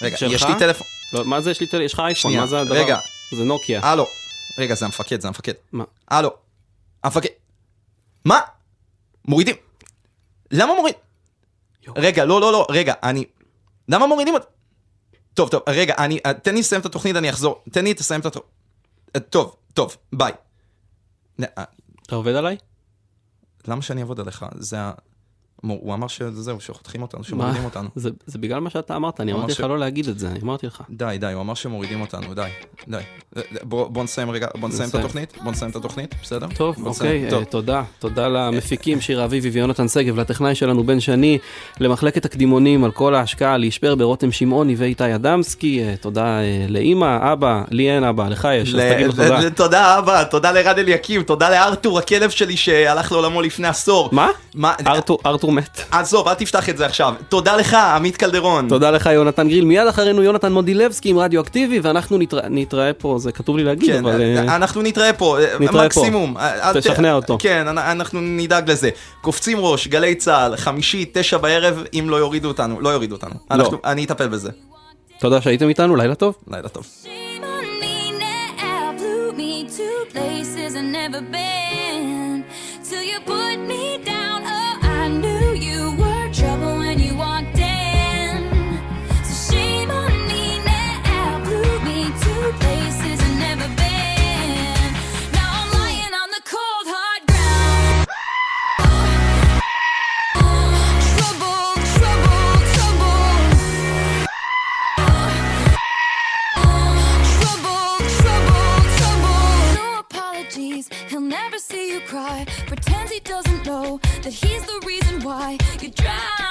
רגע, יש לי טלפון. מה זה יש לי טלפון? יש לך אייפון, מה זה הדבר? רגע. זה נוקיה. הלו. רגע, זה המפקד, מה? הלו. המפקד. מה? מורידים. למה מוריד? רגע, לא, רגע, אני... למה מורידים? טוב, רגע, אני... תן לי לסיים את התוכנית, אני אחזור. טוב, ביי. אתה עובד עליי? למה שאני אעבוד עליך? זה ה... הוא אמר שזהו, שחותכים אותנו, שמורידים אותנו. זה בגלל מה שאתה אמרת, אני אמרתי לך לא להגיד את זה, אני אמרתי לך. די, הוא אמר שמורידים אותנו, די. בוא נסיים רגע, בוא נסיים את התוכנית, בסדר? טוב, אוקיי, תודה למפיקים שירה אביבי ויונתן סגב, לטכנאי שלנו בן שני, למחלקת הקדימונים על כל ההשקעה, להשפר ברותם שמעוני ואיתי אדמסקי, תודה לאמא, אבא, לי אין אבא, לך יש, אז תגיד לו תודה. תודה אבא, תודה לרד אליקים, תודה לארתור, הכלב שלי שהלך לעולמו לפני עשור. מה? ארתור מת. עזוב, אל תפתח את זה עכשיו. תודה לך, עמית קלדרון. תודה לך, יהונתן גריל. מיד אחרינו יונתן מודילבסקי עם רדיו אקטיבי, ואנחנו נתראה פה, זה כתוב לי להגיד, אבל... אנחנו נתראה פה, מקסימום. תשכנע אותו. כן, אנחנו נדאג לזה. קופצים ראש, גלי צהל, 5:09 בערב, אם לא יורידו אותנו. לא יורידו אותנו. אני אטפל בזה. תודה שהייתם איתנו, לילה טוב. לילה טוב. He'll never see you cry. Pretends he doesn't know that he's the reason why you drown.